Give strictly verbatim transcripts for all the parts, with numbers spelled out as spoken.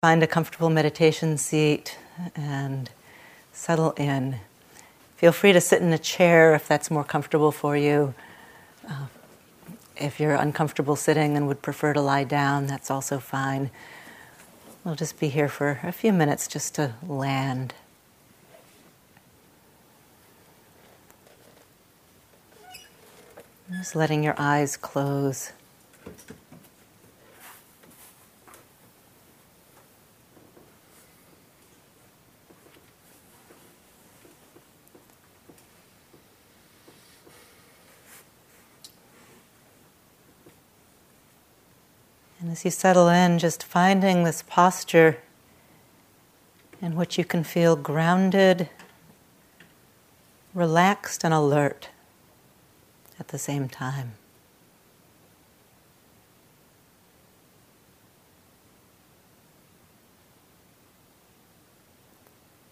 Find a comfortable meditation seat and settle in. Feel free to sit in a chair if that's more comfortable for you. Uh, if you're uncomfortable sitting and would prefer to lie down, that's also fine. We'll just be here for a few minutes just to land. Just letting your eyes close. And as you settle in, just finding this posture in which you can feel grounded, relaxed, and alert at the same time.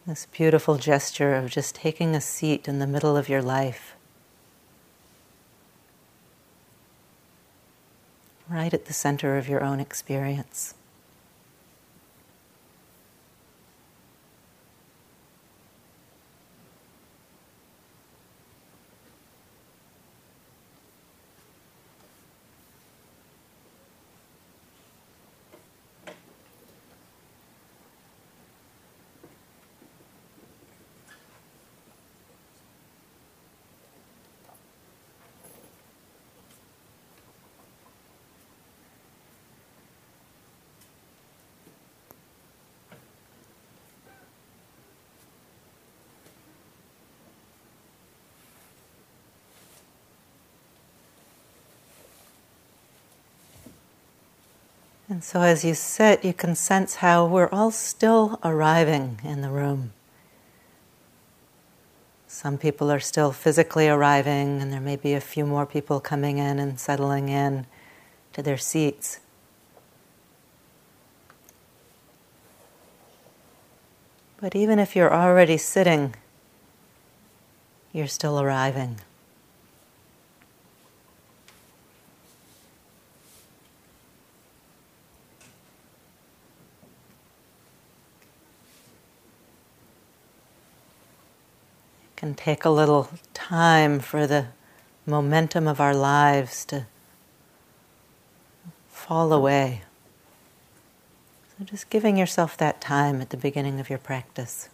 This beautiful gesture of just taking a seat in the middle of your life, right at the center of your own experience. And so as you sit, you can sense how we're all still arriving in the room. Some people are still physically arriving, and there may be a few more people coming in and settling in to their seats. But even if you're already sitting, you're still arriving. Can take a little time for the momentum of our lives to fall away. So just giving yourself that time at the beginning of your practice.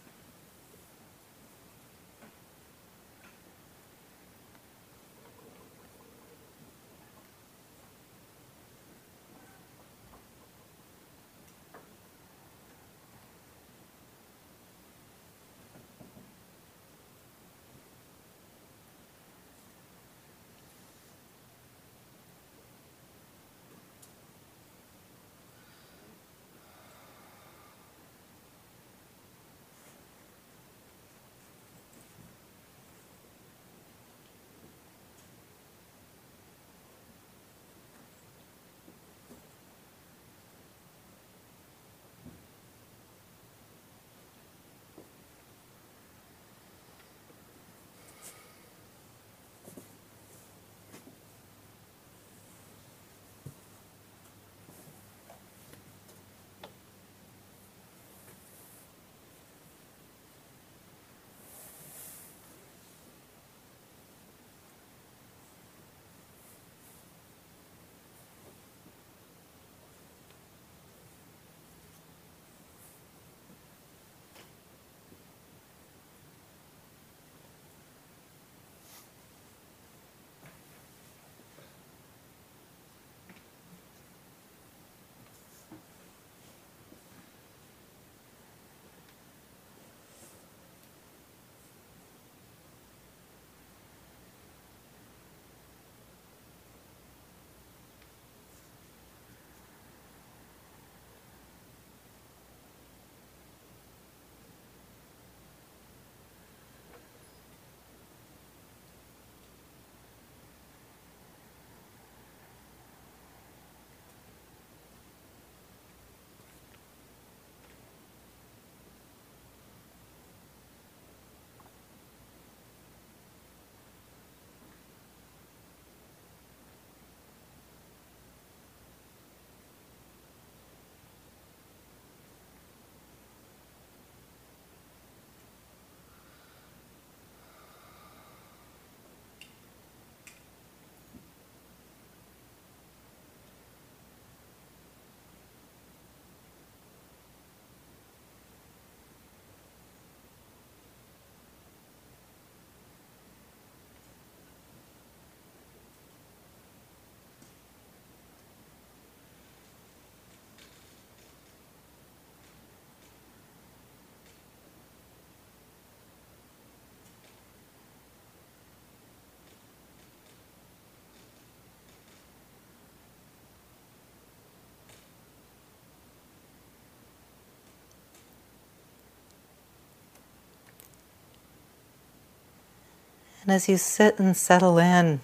And as you sit and settle in,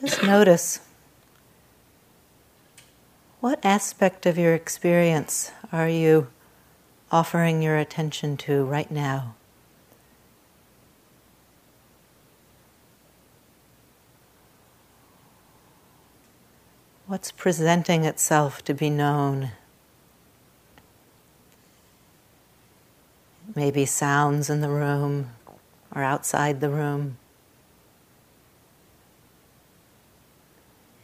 just notice, what aspect of your experience are you offering your attention to right now? What's presenting itself to be known? Maybe sounds in the room or outside the room.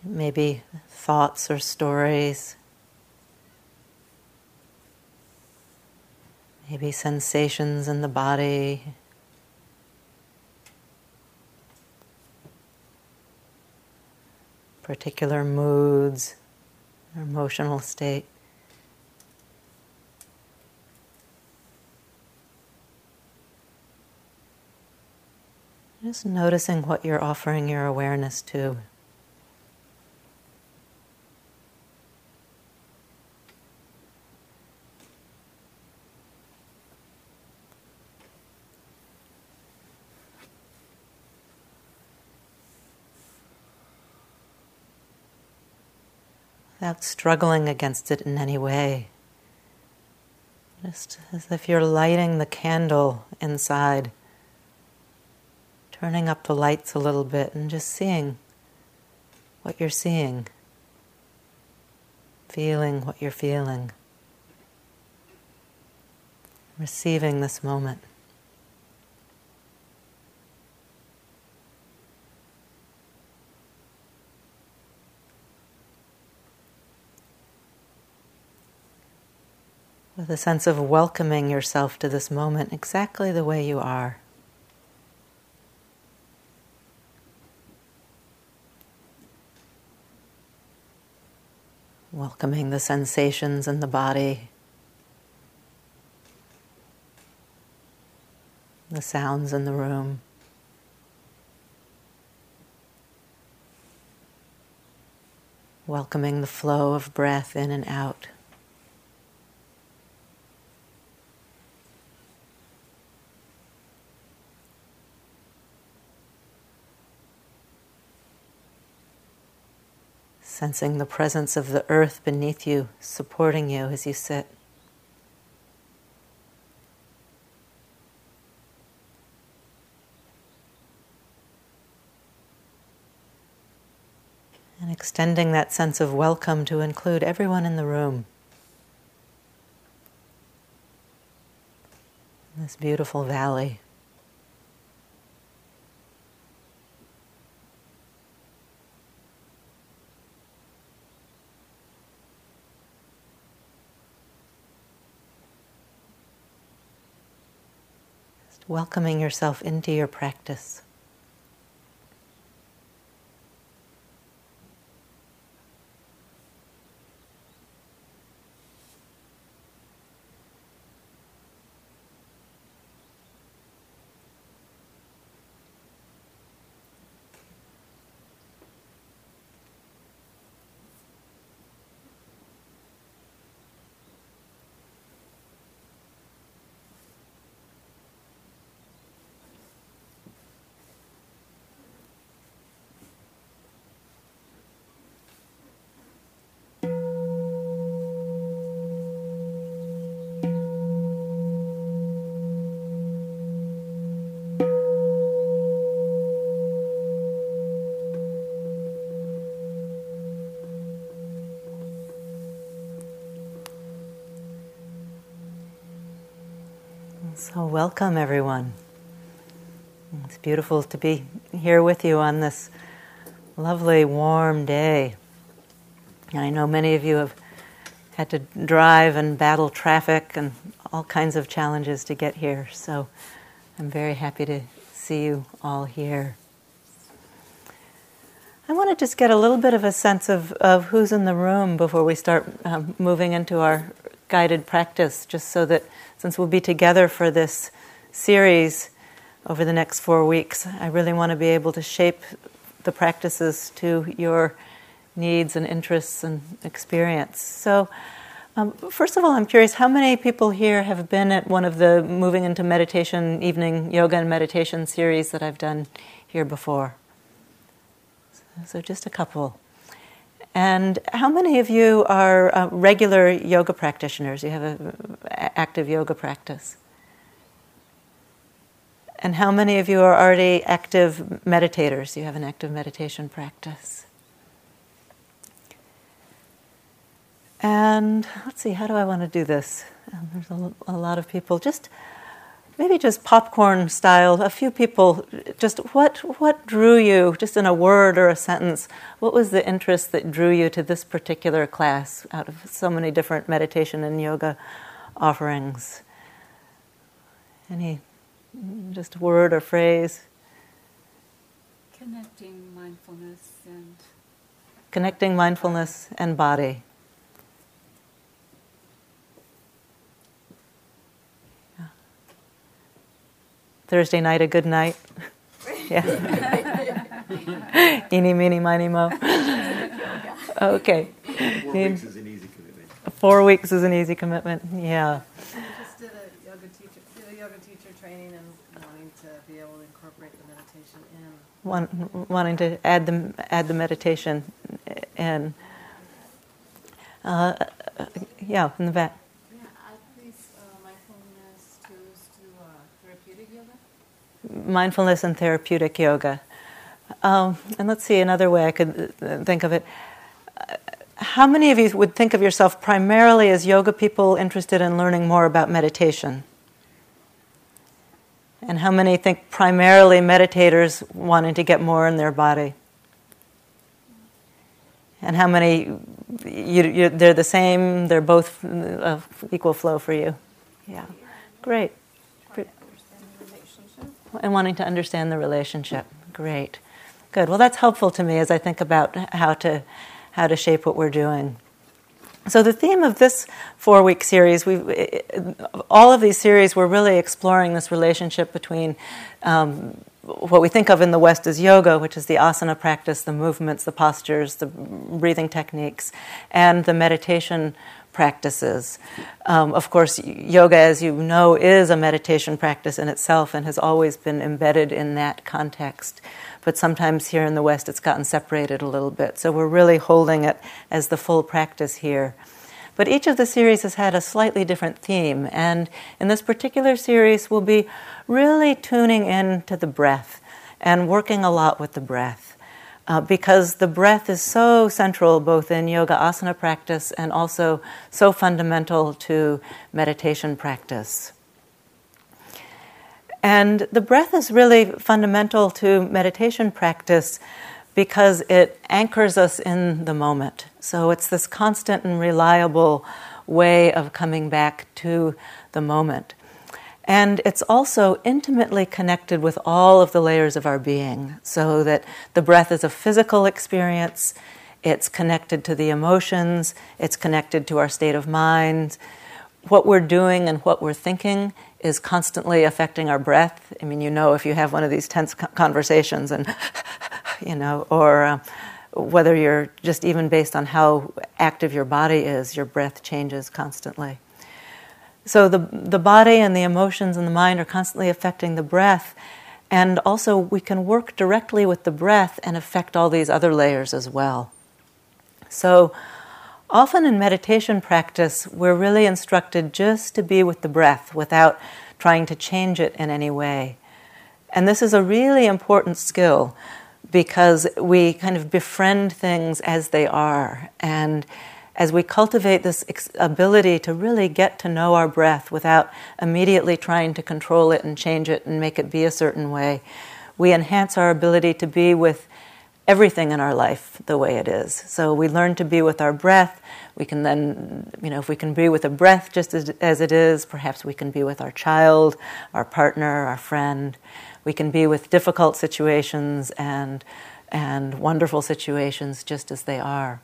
Maybe thoughts or stories. Maybe sensations in the body. Particular moods, or emotional state. Just noticing what you're offering your awareness to. Without struggling against it in any way. Just as if you're lighting the candle inside, turning up the lights a little bit and just seeing what you're seeing, feeling what you're feeling, receiving this moment. With a sense of welcoming yourself to this moment exactly the way you are. Welcoming the sensations in the body, the sounds in the room. Welcoming the flow of breath in and out. Sensing the presence of the earth beneath you, supporting you as you sit. And extending that sense of welcome to include everyone in the room. In this beautiful valley. Welcoming yourself into your practice. So welcome, everyone. It's beautiful to be here with you on this lovely, warm day. And I know many of you have had to drive and battle traffic and all kinds of challenges to get here. So I'm very happy to see you all here. I want to just get a little bit of a sense of, of who's in the room before we start um, moving into our guided practice, just so that since we'll be together for this series over the next four weeks, I really want to be able to shape the practices to your needs and interests and experience. So Um, first of all, I'm curious, how many people here have been at one of the Moving Into Meditation Evening Yoga and Meditation series that I've done here before? So just a couple. And how many of you are uh, regular yoga practitioners? You have an active yoga practice. And how many of you are already active meditators? You have an active meditation practice. And let's see, how do I want to do this? Um, there's a, a lot of people. Just maybe just popcorn style. A few people. Just what what drew you? Just in a word or a sentence. What was the interest that drew you to this particular class out of so many different meditation and yoga offerings? Any just word or phrase? Connecting mindfulness and connecting mindfulness and body. Thursday night, a good night. Yeah. Eeny, meeny, miny, mo. Okay. Four weeks is an easy commitment. Four weeks is an easy commitment. Yeah. I just did a yoga teacher, did a yoga teacher training and wanting to be able to incorporate the meditation in. Want, wanting to add the add the meditation in. Uh, yeah, in the back. Mindfulness and therapeutic yoga. Um, and let's see, another way I could think of it. How many of you would think of yourself primarily as yoga people interested in learning more about meditation? And how many think primarily meditators wanting to get more in their body? And how many, you, you, they're the same, they're both of equal flow for you? Yeah, great. And wanting to understand the relationship. Great. Good. Well, that's helpful to me as I think about how to how to shape what we're doing. So the theme of this four-week series, we all of these series, we're really exploring this relationship between um, what we think of in the West as yoga, which is the asana practice, the movements, the postures, the breathing techniques, and the meditation practices. Um, of course, yoga, as you know, is a meditation practice in itself and has always been embedded in that context. But sometimes here in the West, it's gotten separated a little bit. So we're really holding it as the full practice here. But each of the series has had a slightly different theme. And in this particular series, we'll be really tuning in to the breath and working a lot with the breath. Uh, because the breath is so central both in yoga asana practice and also so fundamental to meditation practice. And the breath is really fundamental to meditation practice because it anchors us in the moment. So it's this constant and reliable way of coming back to the moment. And it's also intimately connected with all of the layers of our being, so that the breath is a physical experience, it's connected to the emotions, it's connected to our state of mind. What we're doing and what we're thinking is constantly affecting our breath. I mean, you know, if you have one of these tense conversations and, you know, or uh, whether you're just even based on how active your body is, your breath changes constantly. So the the body and the emotions and the mind are constantly affecting the breath, and also we can work directly with the breath and affect all these other layers as well. So often in meditation practice, we're really instructed just to be with the breath without trying to change it in any way. And this is a really important skill because we kind of befriend things as they are, and as we cultivate this ability to really get to know our breath without immediately trying to control it and change it and make it be a certain way, we enhance our ability to be with everything in our life the way it is. So we learn to be with our breath. We can then, you know, if we can be with a breath just as, as it is, perhaps we can be with our child, our partner, our friend. We can be with difficult situations and and wonderful situations just as they are.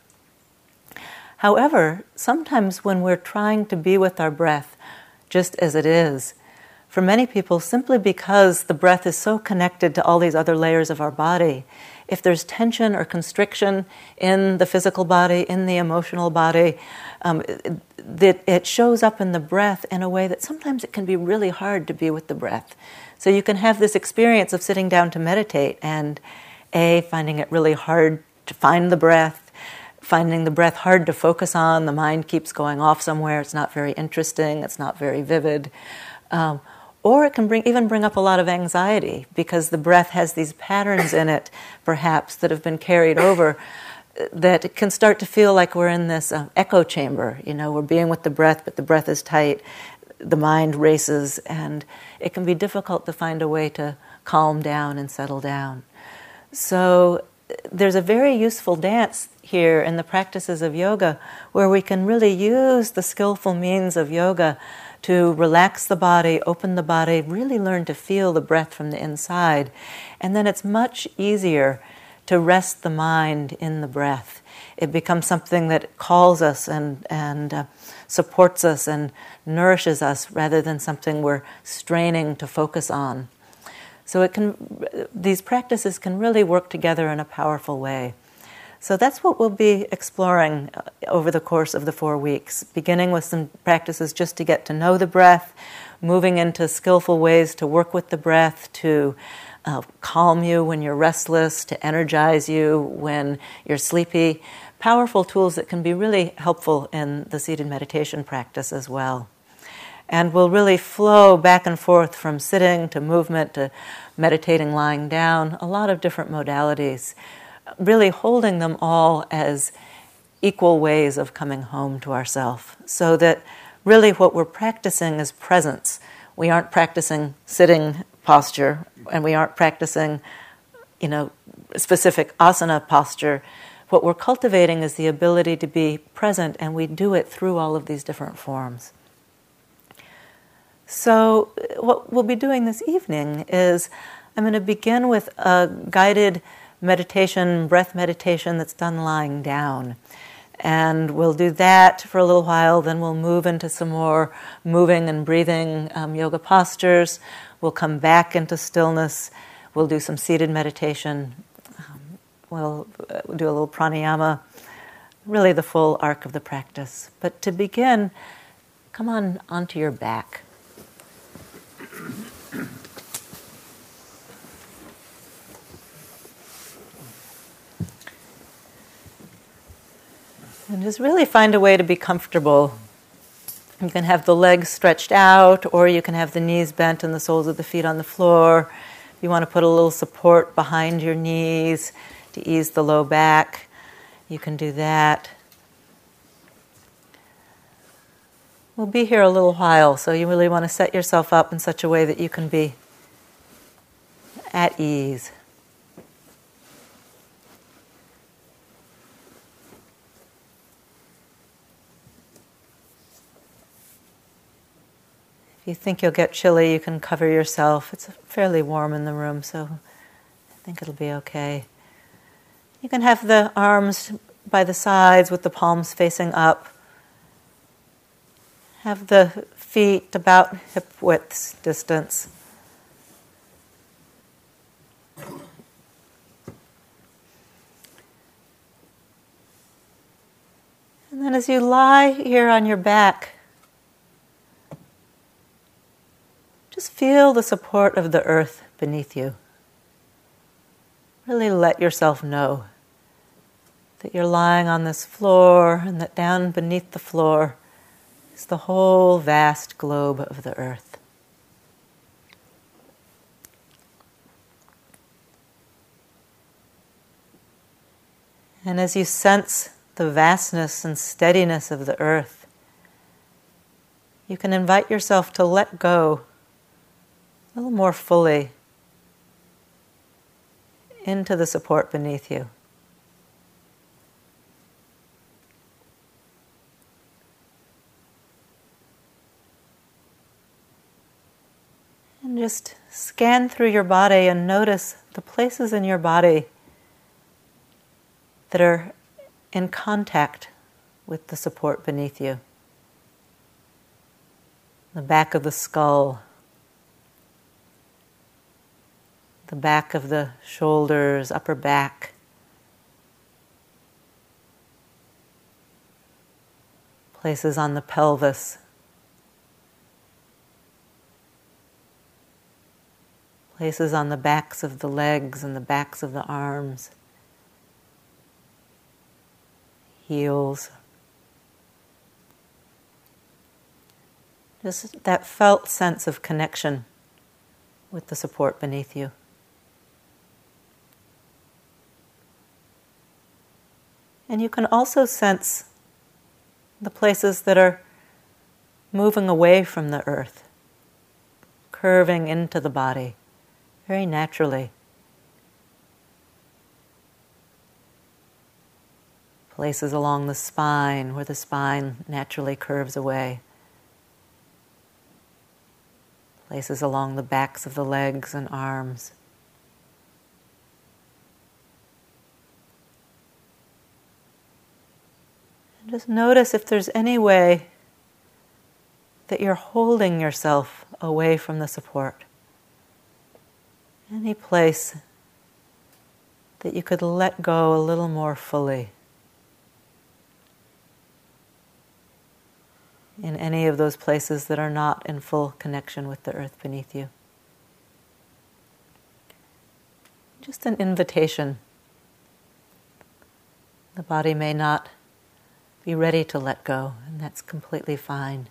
However, sometimes when we're trying to be with our breath just as it is, for many people simply because the breath is so connected to all these other layers of our body. If there's tension or constriction in the physical body, in the emotional body, um, it, it shows up in the breath in a way that sometimes it can be really hard to be with the breath. So you can have this experience of sitting down to meditate and A, finding it really hard to find the breath, finding the breath hard to focus on, the mind keeps going off somewhere, it's not very interesting, it's not very vivid. Um, Or it can bring, even bring up a lot of anxiety because the breath has these patterns in it, perhaps, that have been carried over that it can start to feel like we're in this uh, echo chamber. You know, we're being with the breath, but the breath is tight, the mind races, and it can be difficult to find a way to calm down and settle down. So there's a very useful dance here in the practices of yoga where we can really use the skillful means of yoga to relax the body, open the body, really learn to feel the breath from the inside. And then it's much easier to rest the mind in the breath. It becomes something that calls us and, and uh, supports us and nourishes us rather than something we're straining to focus on. So it can, these practices can really work together in a powerful way. So that's what we'll be exploring over the course of the four weeks, beginning with some practices just to get to know the breath, moving into skillful ways to work with the breath, to uh, calm you when you're restless, to energize you when you're sleepy. Powerful tools that can be really helpful in the seated meditation practice as well. And we'll really flow back and forth from sitting to movement to meditating, lying down, a lot of different modalities, really holding them all as equal ways of coming home to ourselves, so that really what we're practicing is presence. We aren't practicing sitting posture, and we aren't practicing, you know, specific asana posture. What we're cultivating is the ability to be present, and we do it through all of these different forms. So what we'll be doing this evening is I'm going to begin with a guided meditation, breath meditation that's done lying down. And we'll do that for a little while, then we'll move into some more moving and breathing um, yoga postures. We'll come back into stillness. We'll do some seated meditation. Um, we'll do a little pranayama, really the full arc of the practice. But to begin, come on onto your back. And just really find a way to be comfortable. You can have the legs stretched out, or you can have the knees bent and the soles of the feet on the floor. You want to put a little support behind your knees to ease the low back. You can do that. We'll be here a little while, so you really want to set yourself up in such a way that you can be at ease. You think you'll get chilly, you can cover yourself. It's fairly warm in the room, so I think it'll be okay. You can have the arms by the sides with the palms facing up. Have the feet about hip width distance. And then as you lie here on your back, just feel the support of the earth beneath you. Really let yourself know that you're lying on this floor and that down beneath the floor is the whole vast globe of the earth. And as you sense the vastness and steadiness of the earth, you can invite yourself to let go a little more fully into the support beneath you. And just scan through your body and notice the places in your body that are in contact with the support beneath you. The back of the skull, the back of the shoulders, upper back. Places on the pelvis. Places on the backs of the legs and the backs of the arms. Heels. Just that felt sense of connection with the support beneath you. And you can also sense the places that are moving away from the earth, curving into the body very naturally. Places along the spine where the spine naturally curves away. Places along the backs of the legs and arms. And just notice if there's any way that you're holding yourself away from the support. Any place that you could let go a little more fully in any of those places that are not in full connection with the earth beneath you. Just an invitation. The body may not be ready to let go, and that's completely fine.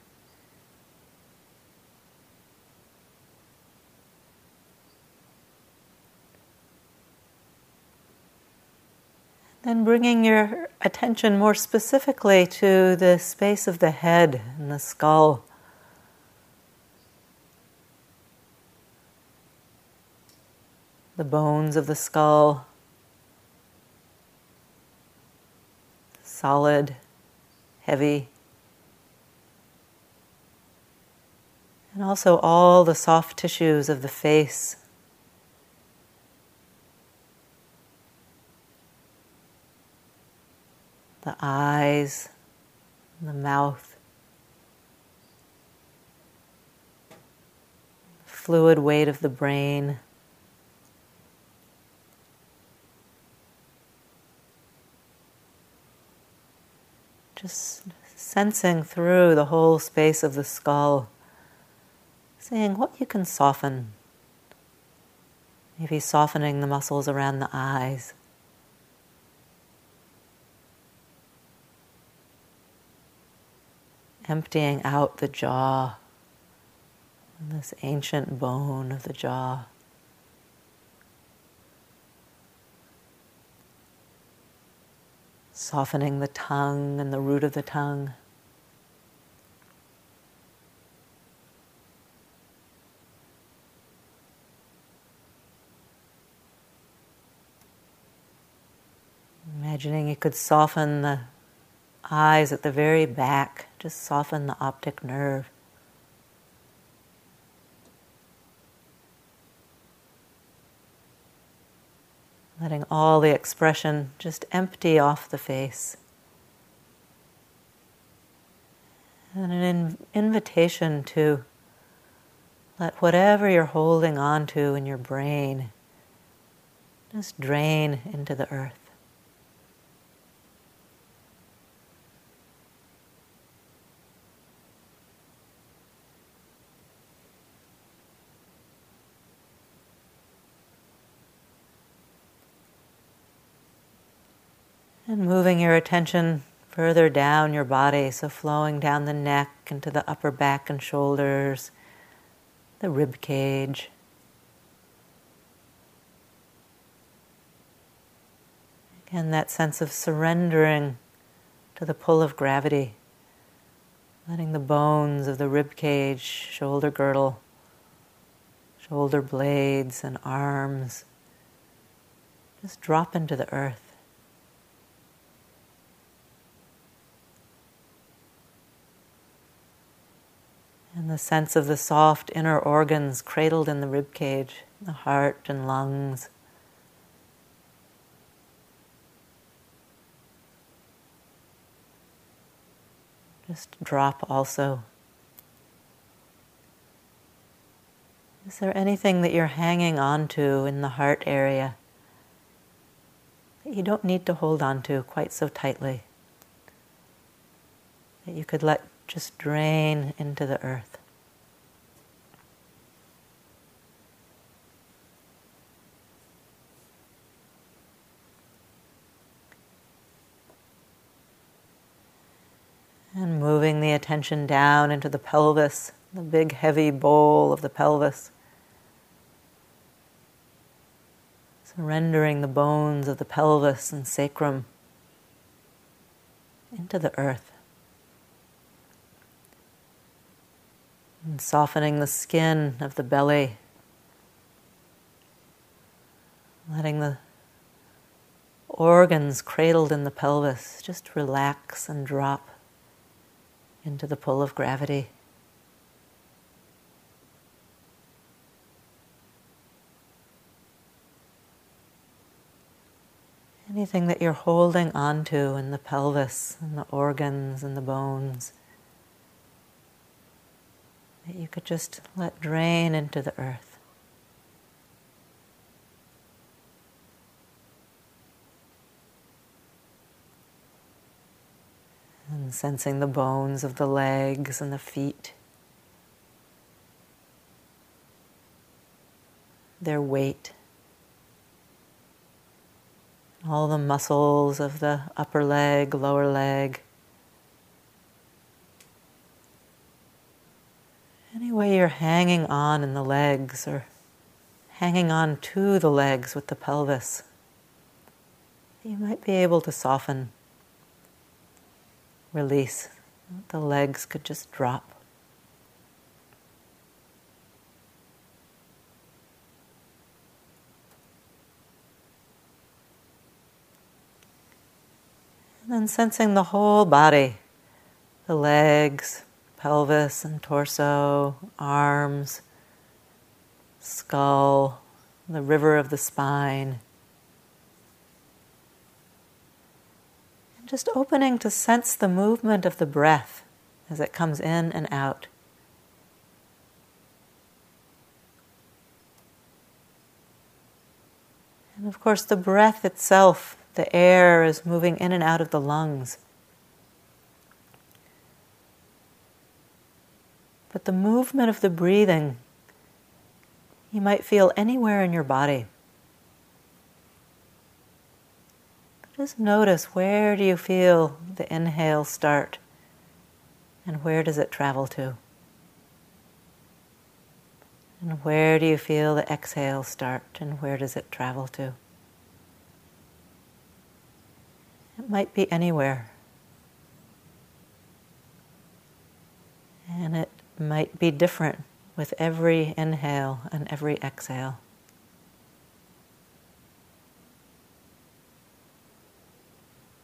Then bringing your attention more specifically to the space of the head and the skull. The bones of the skull. Solid, heavy. And also all the soft tissues of the face. The eyes, the mouth, the fluid weight of the brain, just sensing through the whole space of the skull, seeing what you can soften, maybe softening the muscles around the eyes. Emptying out the jaw, this ancient bone of the jaw. Softening the tongue and the root of the tongue. Imagining you could soften the eyes at the very back, just soften the optic nerve. Letting all the expression just empty off the face. And an in- invitation to let whatever you're holding on to in your brain just drain into the earth. And moving your attention further down your body, so flowing down the neck into the upper back and shoulders, the rib cage. Again, that sense of surrendering to the pull of gravity, letting the bones of the rib cage, shoulder girdle, shoulder blades and arms just drop into the earth. And the sense of the soft inner organs cradled in the rib cage, the heart and lungs. Just drop also. Is there anything that you're hanging on to in the heart area that you don't need to hold on to quite so tightly, that you could let just drain into the earth? And moving the attention down into the pelvis, the big heavy bowl of the pelvis. Surrendering the bones of the pelvis and sacrum into the earth. And softening the skin of the belly. Letting the organs cradled in the pelvis just relax and drop into the pull of gravity. Anything that you're holding on to in the pelvis and the organs and the bones that you could just let drain into the earth. And sensing the bones of the legs and the feet, their weight. All the muscles of the upper leg, lower leg. Any way you're hanging on in the legs or hanging on to the legs with the pelvis, you might be able to soften, release. The legs could just drop. And sensing the whole body, the legs, pelvis and torso, arms, skull, the river of the spine. And just opening to sense the movement of the breath as it comes in and out. And of course the breath itself, the air is moving in and out of the lungs. But the movement of the breathing, you might feel anywhere in your body. Just notice, where do you feel the inhale start and where does it travel to? And where do you feel the exhale start and where does it travel to? It might be anywhere. And it might be different with every inhale and every exhale.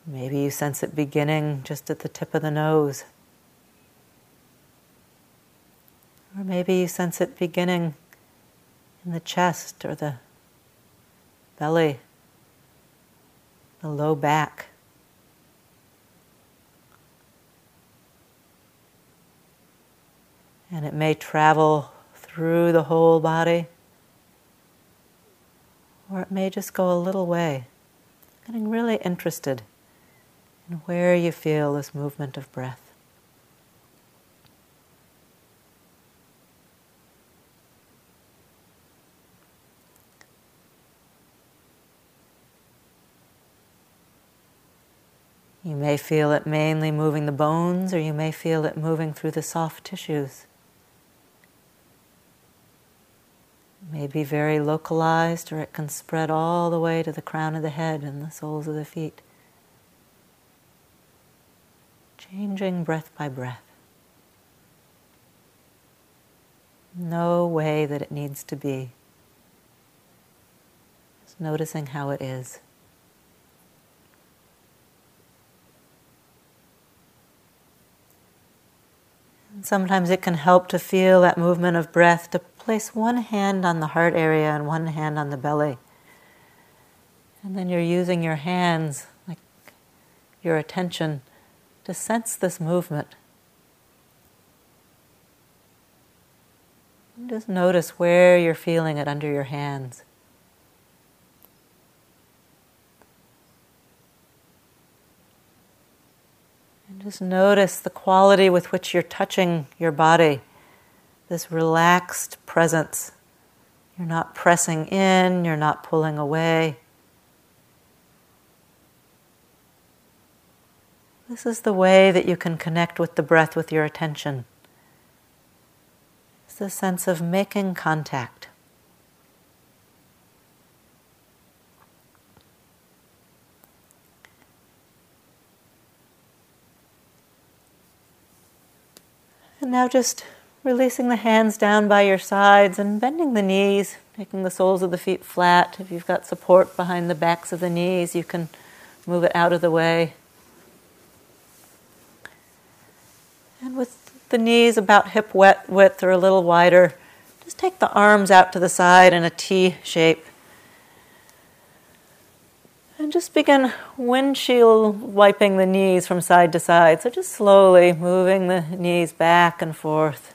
Maybe you sense it beginning just at the tip of the nose. Or maybe you sense it beginning in the chest or the belly, the low back. And it may travel through the whole body, or it may just go a little way. Getting really interested in where you feel this movement of breath. You may feel it mainly moving the bones, or you may feel it moving through the soft tissues. May be very localized, or it can spread all the way to the crown of the head and the soles of the feet. Changing breath by breath. No way that it needs to be. Just noticing how it is. And sometimes it can help to feel that movement of breath, to place one hand on the heart area and one hand on the belly. And then you're using your hands, like your attention, to sense this movement. Just notice where you're feeling it under your hands. And just notice the quality with which you're touching your body, this relaxed presence. You're not pressing in, you're not pulling away. This is the way that you can connect with the breath with your attention. It's the sense of making contact. And now just releasing the hands down by your sides and bending the knees, making the soles of the feet flat. If you've got support behind the backs of the knees, you can move it out of the way. And with the knees about hip width or a little wider, just take the arms out to the side in a T shape. And just begin windshield wiping the knees from side to side. So just slowly moving the knees back and forth.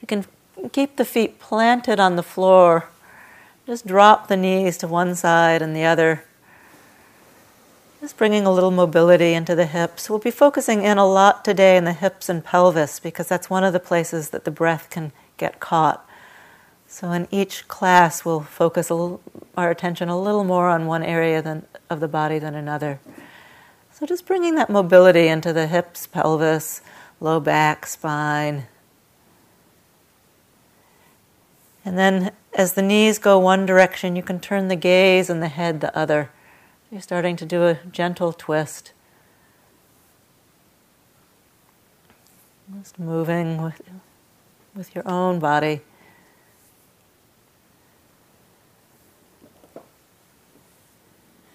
You can keep the feet planted on the floor. Just drop the knees to one side and the other. Just bringing a little mobility into the hips. We'll be focusing in a lot today in the hips and pelvis because that's one of the places that the breath can get caught. So in each class, we'll focus a little, our attention a little more on one area than, of the body than another. So just bringing that mobility into the hips, pelvis, low back, spine. And then as the knees go one direction, you can turn the gaze and the head the other. You're starting to do a gentle twist. Just moving with, with your own body.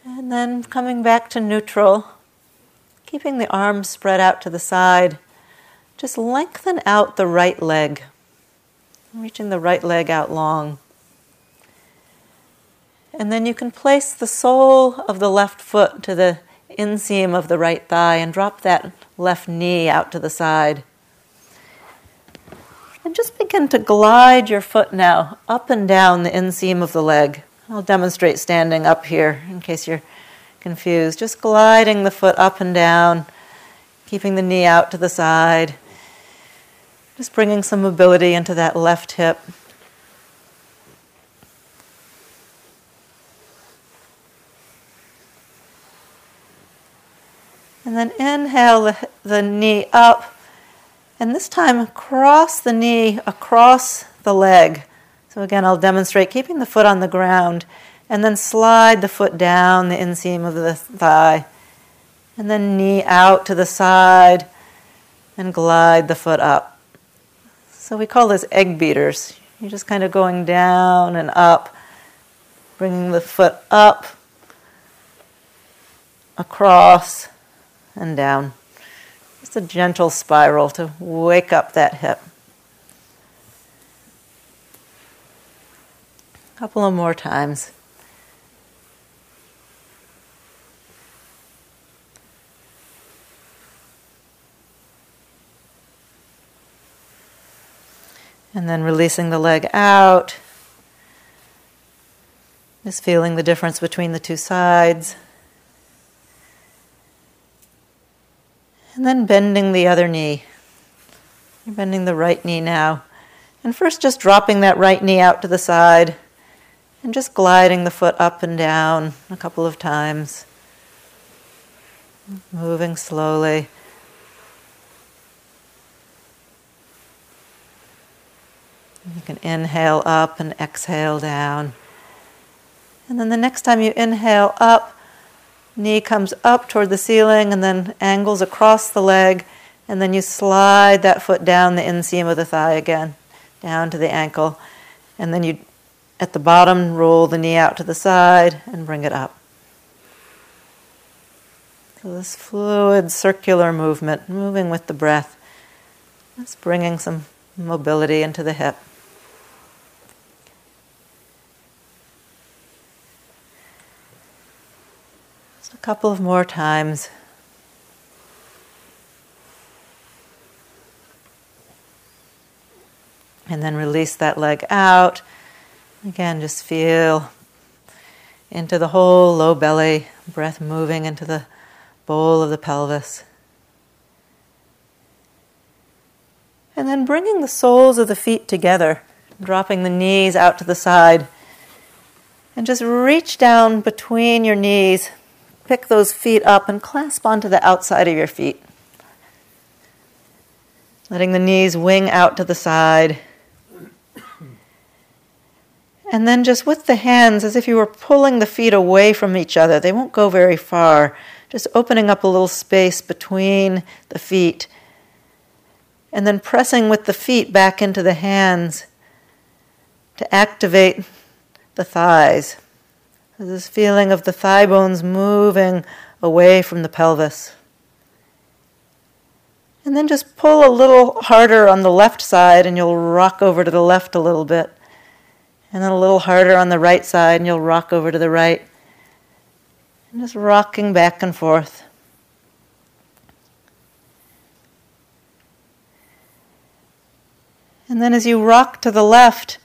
And then coming back to neutral, keeping the arms spread out to the side, just lengthen out the right leg, reaching the right leg out long. And then you can place the sole of the left foot to the inseam of the right thigh and drop that left knee out to the side. And just begin to glide your foot now up and down the inseam of the leg. I'll demonstrate standing up here in case you're confused. Just gliding the foot up and down, keeping the knee out to the side. Just bringing some mobility into that left hip. And then inhale the, the knee up, and this time cross the knee across the leg. So again, I'll demonstrate keeping the foot on the ground, and then slide the foot down the inseam of the thigh, and then knee out to the side, and glide the foot up. So we call this egg beaters. You're just kind of going down and up, bringing the foot up, across, and down. Just a gentle spiral to wake up that hip. A couple of more times. And then releasing the leg out. Just feeling the difference between the two sides. And then bending the other knee. You're bending the right knee now. And first just dropping that right knee out to the side and just gliding the foot up and down a couple of times. Moving slowly. You can inhale up and exhale down. And then the next time you inhale up, knee comes up toward the ceiling and then angles across the leg, and then you slide that foot down the inseam of the thigh again, down to the ankle, and then you, at the bottom, roll the knee out to the side and bring it up. So this fluid, circular movement, moving with the breath, just bringing some mobility into the hip. Couple of more times. and then release that leg out. Again, just feel into the whole low belly, breath moving into the bowl of the pelvis. And then bringing the soles of the feet together, dropping the knees out to the side. And just reach down between your knees, pick those feet up and clasp onto the outside of your feet. Letting the knees wing out to the side. And then just with the hands, as if you were pulling the feet away from each other, they won't go very far, just opening up a little space between the feet. And then pressing with the feet back into the hands to activate the thighs. This feeling of the thigh bones moving away from the pelvis. And then just pull a little harder on the left side and you'll rock over to the left a little bit. And then a little harder on the right side and you'll rock over to the right. And just rocking back and forth. And then as you rock to the left,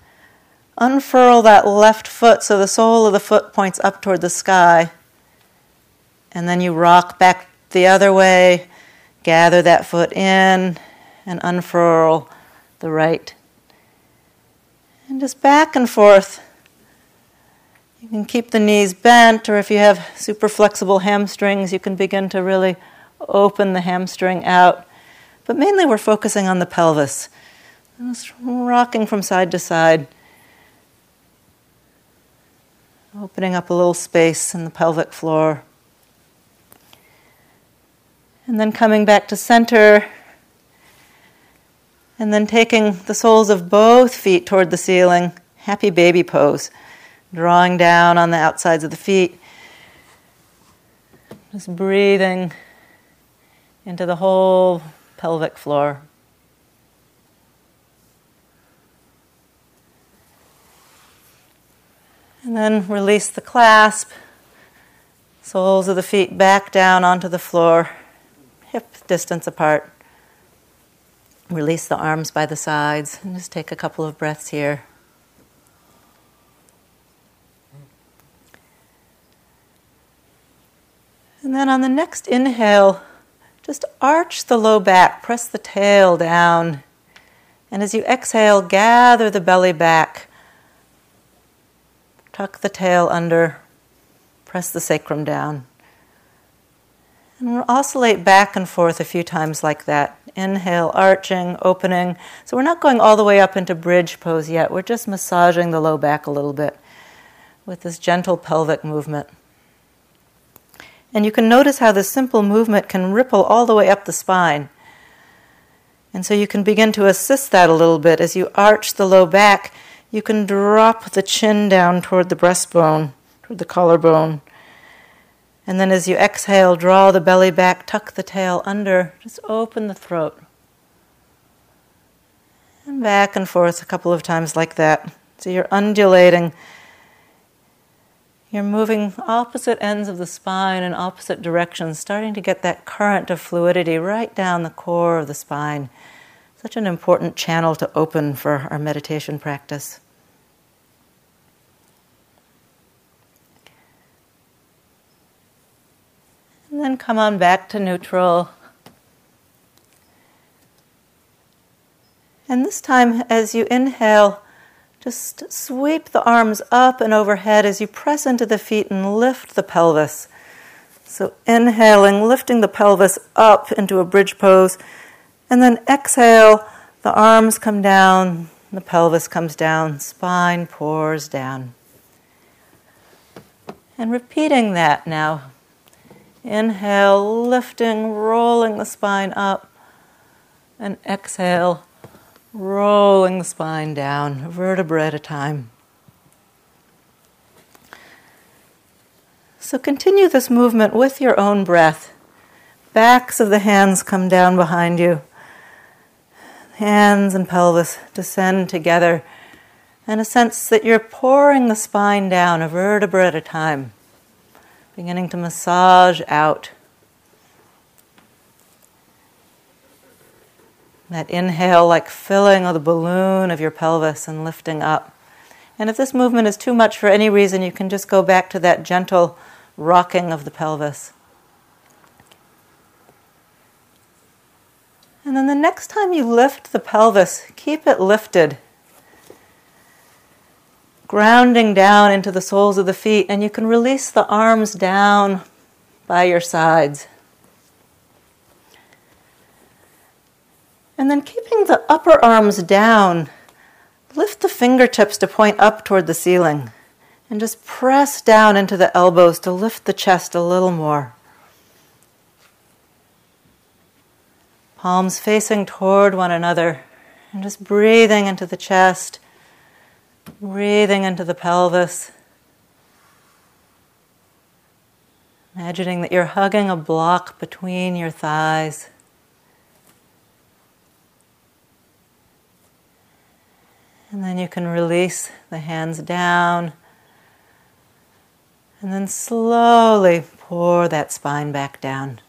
unfurl that left foot so the sole of the foot points up toward the sky. And then you rock back the other way, gather that foot in, and unfurl the right. And just back and forth. You can keep the knees bent, or if you have super flexible hamstrings, you can begin to really open the hamstring out. But mainly we're focusing on the pelvis. Just rocking from side to side. Opening up a little space in the pelvic floor. And then coming back to center. And then taking the soles of both feet toward the ceiling. Happy baby pose. Drawing down on the outsides of the feet. Just breathing into the whole pelvic floor. And then release the clasp, soles of the feet back down onto the floor, hip distance apart. Release the arms by the sides and just take a couple of breaths here. And then on the next inhale, just arch the low back, press the tail down. And as you exhale, gather the belly back. Tuck the tail under, press the sacrum down. And we'll oscillate back and forth a few times like that. Inhale, arching, opening. So we're not going all the way up into bridge pose yet. We're just massaging the low back a little bit with this gentle pelvic movement. And you can notice how this simple movement can ripple all the way up the spine. And so you can begin to assist that a little bit as you arch the low back. You can drop the chin down toward the breastbone, toward the collarbone. And then as you exhale, draw the belly back, tuck the tail under, just open the throat. And back and forth a couple of times like that. So you're undulating. You're moving opposite ends of the spine in opposite directions, starting to get that current of fluidity right down the core of the spine. Such an important channel to open for our meditation practice. And then come on back to neutral. And this time, as you inhale, just sweep the arms up and overhead as you press into the feet and lift the pelvis. So inhaling, lifting the pelvis up into a bridge pose. And then exhale, the arms come down, the pelvis comes down, spine pours down. And repeating that now. Inhale, lifting, rolling the spine up. And exhale, rolling the spine down, vertebra at a time. So continue this movement with your own breath. Backs of the hands come down behind you. Hands and pelvis descend together, and a sense that you're pouring the spine down a vertebra at a time, beginning to massage out. That inhale, like filling the balloon of your pelvis and lifting up. And if this movement is too much for any reason, you can just go back to that gentle rocking of the pelvis. And then the next time you lift the pelvis, keep it lifted, grounding down into the soles of the feet, and you can release the arms down by your sides. And then keeping the upper arms down, lift the fingertips to point up toward the ceiling. And just press down into the elbows to lift the chest a little more. Palms facing toward one another. And just breathing into the chest. Breathing into the pelvis. Imagining that you're hugging a block between your thighs. And then you can release the hands down. And then slowly pour that spine back down.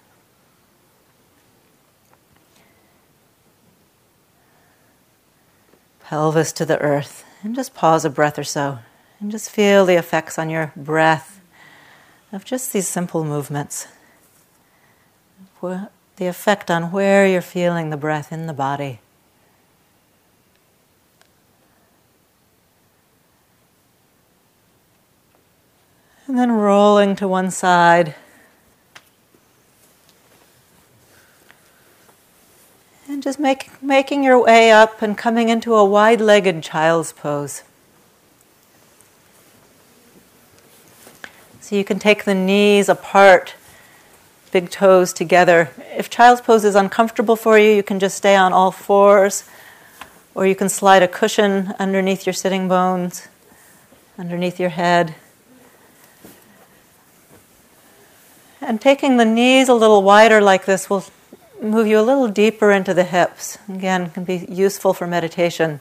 Pelvis to the earth. And just pause a breath or so. And just feel the effects on your breath of just these simple movements. The effect on where you're feeling the breath in the body. And then rolling to one side. And just make, making your way up and coming into a wide-legged child's pose. So you can take the knees apart, big toes together. If child's pose is uncomfortable for you, you can just stay on all fours, or you can slide a cushion underneath your sitting bones, underneath your head. And taking the knees a little wider like this will move you a little deeper into the hips. Again, can be useful for meditation.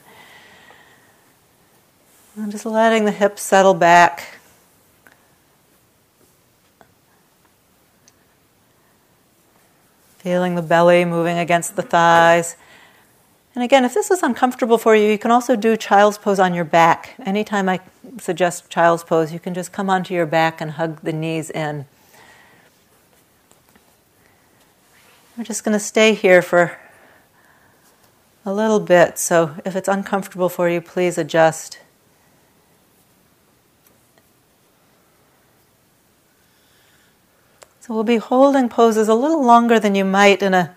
And just letting the hips settle back. Feeling the belly moving against the thighs. And again, if this is uncomfortable for you, you can also do child's pose on your back. Anytime I suggest child's pose, you can just come onto your back and hug the knees in. We're just going to stay here for a little bit, so if it's uncomfortable for you, please adjust. So we'll be holding poses a little longer than you might in a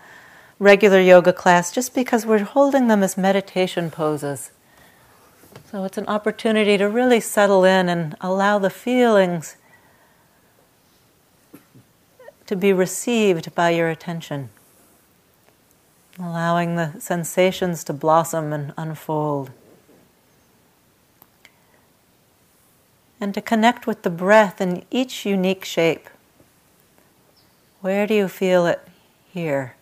regular yoga class, just because we're holding them as meditation poses. So it's an opportunity to really settle in and allow the feelings to be received by your attention, allowing the sensations to blossom and unfold. And to connect with the breath in each unique shape. Where do you feel it here?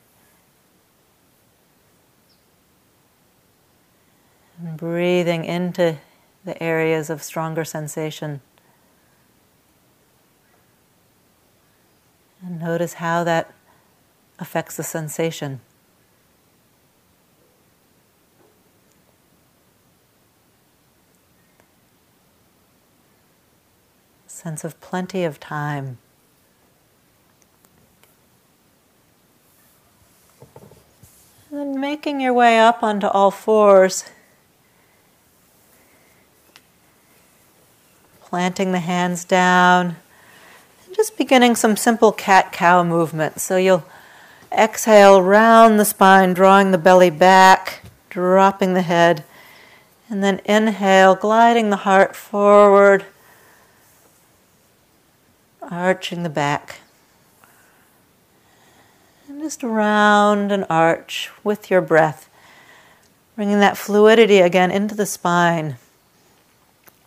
And breathing into the areas of stronger sensation. And notice how that affects the sensation. Sense of plenty of time. And then making your way up onto all fours. Planting the hands down. Just beginning some simple cat-cow movements. So you'll exhale round the spine, drawing the belly back, dropping the head, and then inhale, gliding the heart forward, arching the back. And just round and arch with your breath, bringing that fluidity again into the spine.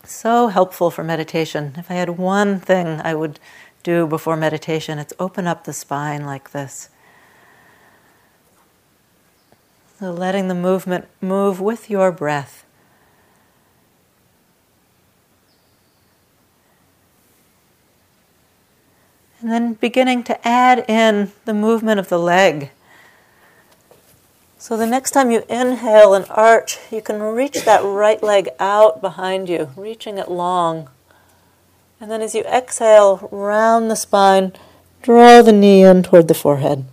So helpful for meditation. If I had one thing I would do before meditation, it's open up the spine like this. So letting the movement move with your breath. And then beginning to add in the movement of the leg. So the next time you inhale and arch, you can reach that right leg out behind you, reaching it long. And then as you exhale, round the spine, draw the knee in toward the forehead.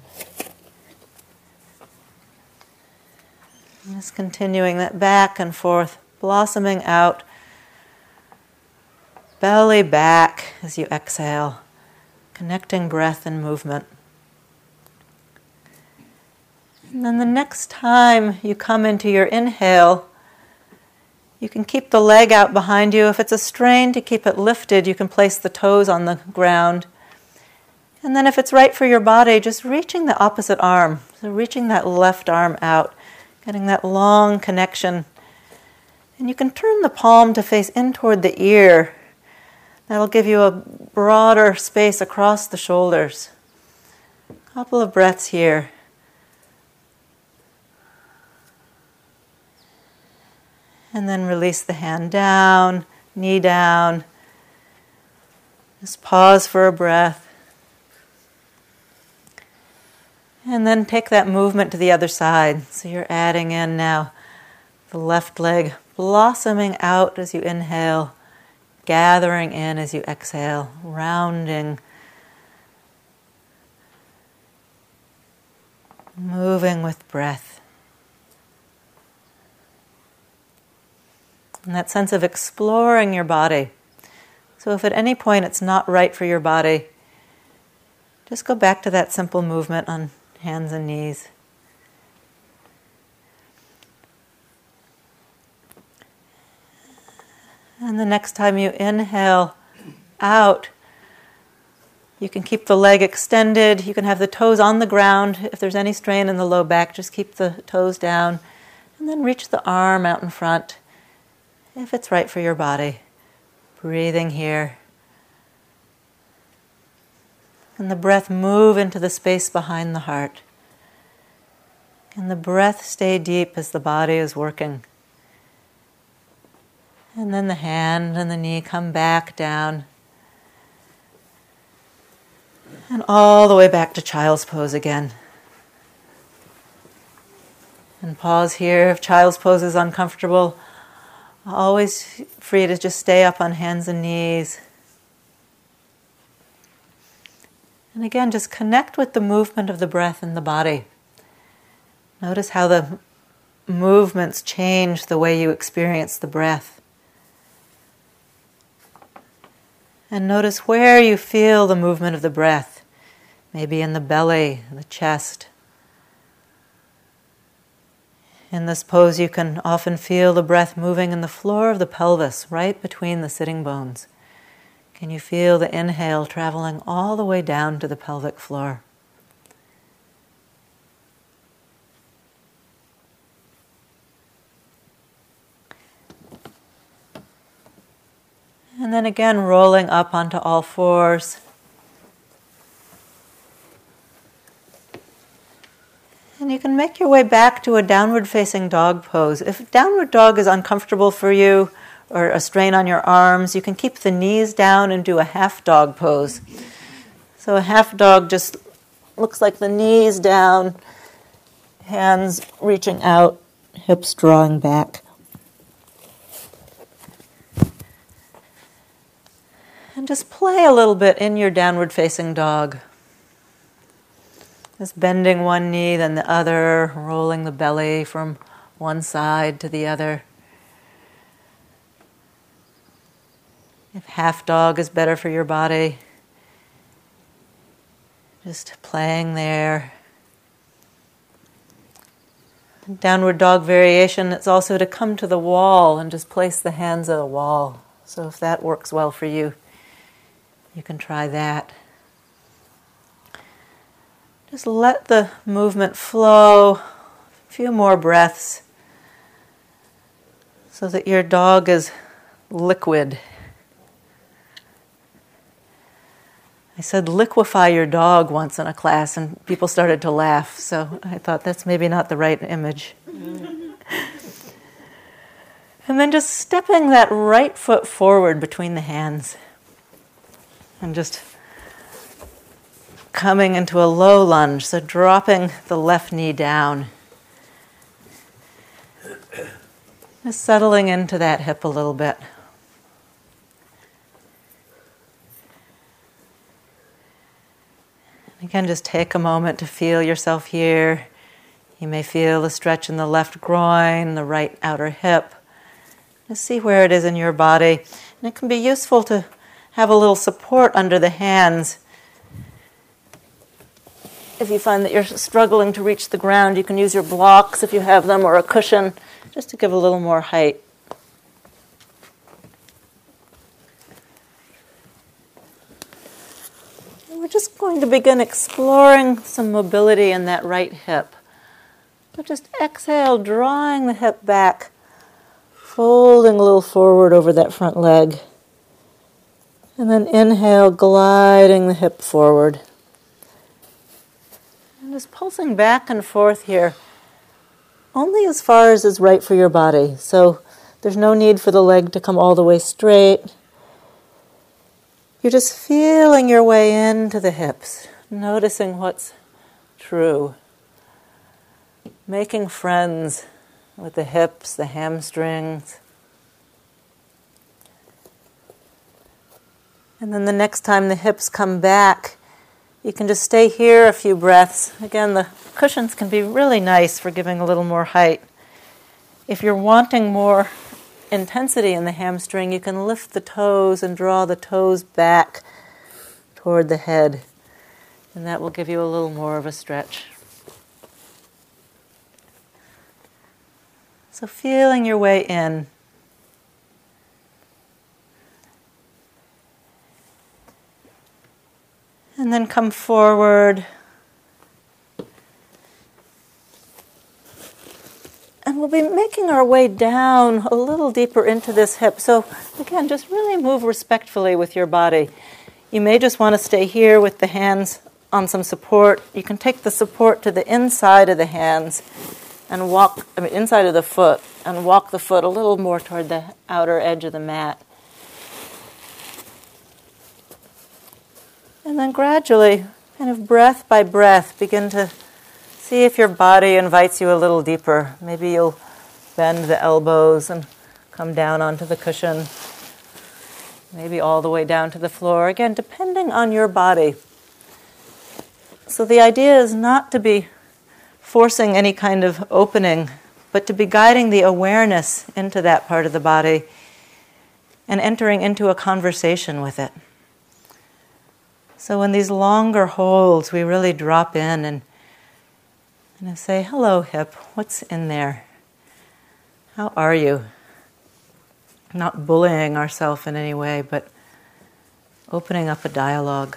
And just continuing that back and forth, blossoming out, belly back as you exhale, connecting breath and movement. And then the next time you come into your inhale, you can keep the leg out behind you. If it's a strain to keep it lifted, you can place the toes on the ground. And then if it's right for your body, just reaching the opposite arm, so reaching that left arm out, getting that long connection. And you can turn the palm to face in toward the ear. That'll give you a broader space across the shoulders. A couple of breaths here. And then release the hand down, knee down. Just pause for a breath. And then take that movement to the other side. So you're adding in now the left leg, blossoming out as you inhale, gathering in as you exhale, rounding, moving with breath. And that sense of exploring your body. So if at any point it's not right for your body, just go back to that simple movement on hands and knees. And the next time you inhale out, you can keep the leg extended. You can have the toes on the ground. If there's any strain in the low back, just keep the toes down. And then reach the arm out in front. If it's right for your body, breathing here. And the breath move into the space behind the heart. And the breath stay deep as the body is working. And then the hand and the knee come back down. And all the way back to child's pose again. And pause here if child's pose is uncomfortable. Always free to just stay up on hands and knees. And again, just connect with the movement of the breath in the body. Notice how the movements change the way you experience the breath. And notice where you feel the movement of the breath. Maybe in the belly, the chest. In this pose, you can often feel the breath moving in the floor of the pelvis, right between the sitting bones. Can you feel the inhale traveling all the way down to the pelvic floor? And then again, rolling up onto all fours. And you can make your way back to a downward facing dog pose. If downward dog is uncomfortable for you or a strain on your arms, you can keep the knees down and do a half dog pose. So a half dog just looks like the knees down, hands reaching out, hips drawing back. And just play a little bit in your downward facing dog. Just bending one knee, then the other, rolling the belly from one side to the other. If half dog is better for your body, just playing there. Downward dog variation, it's also to come to the wall and just place the hands on the wall. So if that works well for you, you can try that. Just let the movement flow, a few more breaths, so that your dog is liquid. I said liquefy your dog once in a class, and people started to laugh, so I thought that's maybe not the right image. And then just stepping that right foot forward between the hands, and just coming into a low lunge, so dropping the left knee down. Just settling into that hip a little bit. Again, just take a moment to feel yourself here. You may feel the stretch in the left groin, the right outer hip. Just see where it is in your body. And it can be useful to have a little support under the hands. If you find that you're struggling to reach the ground, you can use your blocks if you have them, or a cushion, just to give a little more height. We're just going to begin exploring some mobility in that right hip. So just exhale, drawing the hip back, folding a little forward over that front leg. And then inhale, gliding the hip forward. And just pulsing back and forth here, only as far as is right for your body. So there's no need for the leg to come all the way straight. You're just feeling your way into the hips, noticing what's true. Making friends with the hips, the hamstrings. And then the next time the hips come back, you can just stay here a few breaths. Again, the cushions can be really nice for giving a little more height. If you're wanting more intensity in the hamstring, you can lift the toes and draw the toes back toward the head, and that will give you a little more of a stretch. So feeling your way in. And then come forward. And we'll be making our way down a little deeper into this hip. So again, just really move respectfully with your body. You may just want to stay here with the hands on some support. You can take the support to the inside of the hands and walk, I mean, inside of the foot, and walk the foot a little more toward the outer edge of the mat. And then gradually, kind of breath by breath, begin to see if your body invites you a little deeper. Maybe you'll bend the elbows and come down onto the cushion. Maybe all the way down to the floor. Again, depending on your body. So the idea is not to be forcing any kind of opening, but to be guiding the awareness into that part of the body and entering into a conversation with it. So in these longer holds, we really drop in and And I say, hello, hip, what's in there? How are you? Not bullying ourselves in any way, but opening up a dialogue.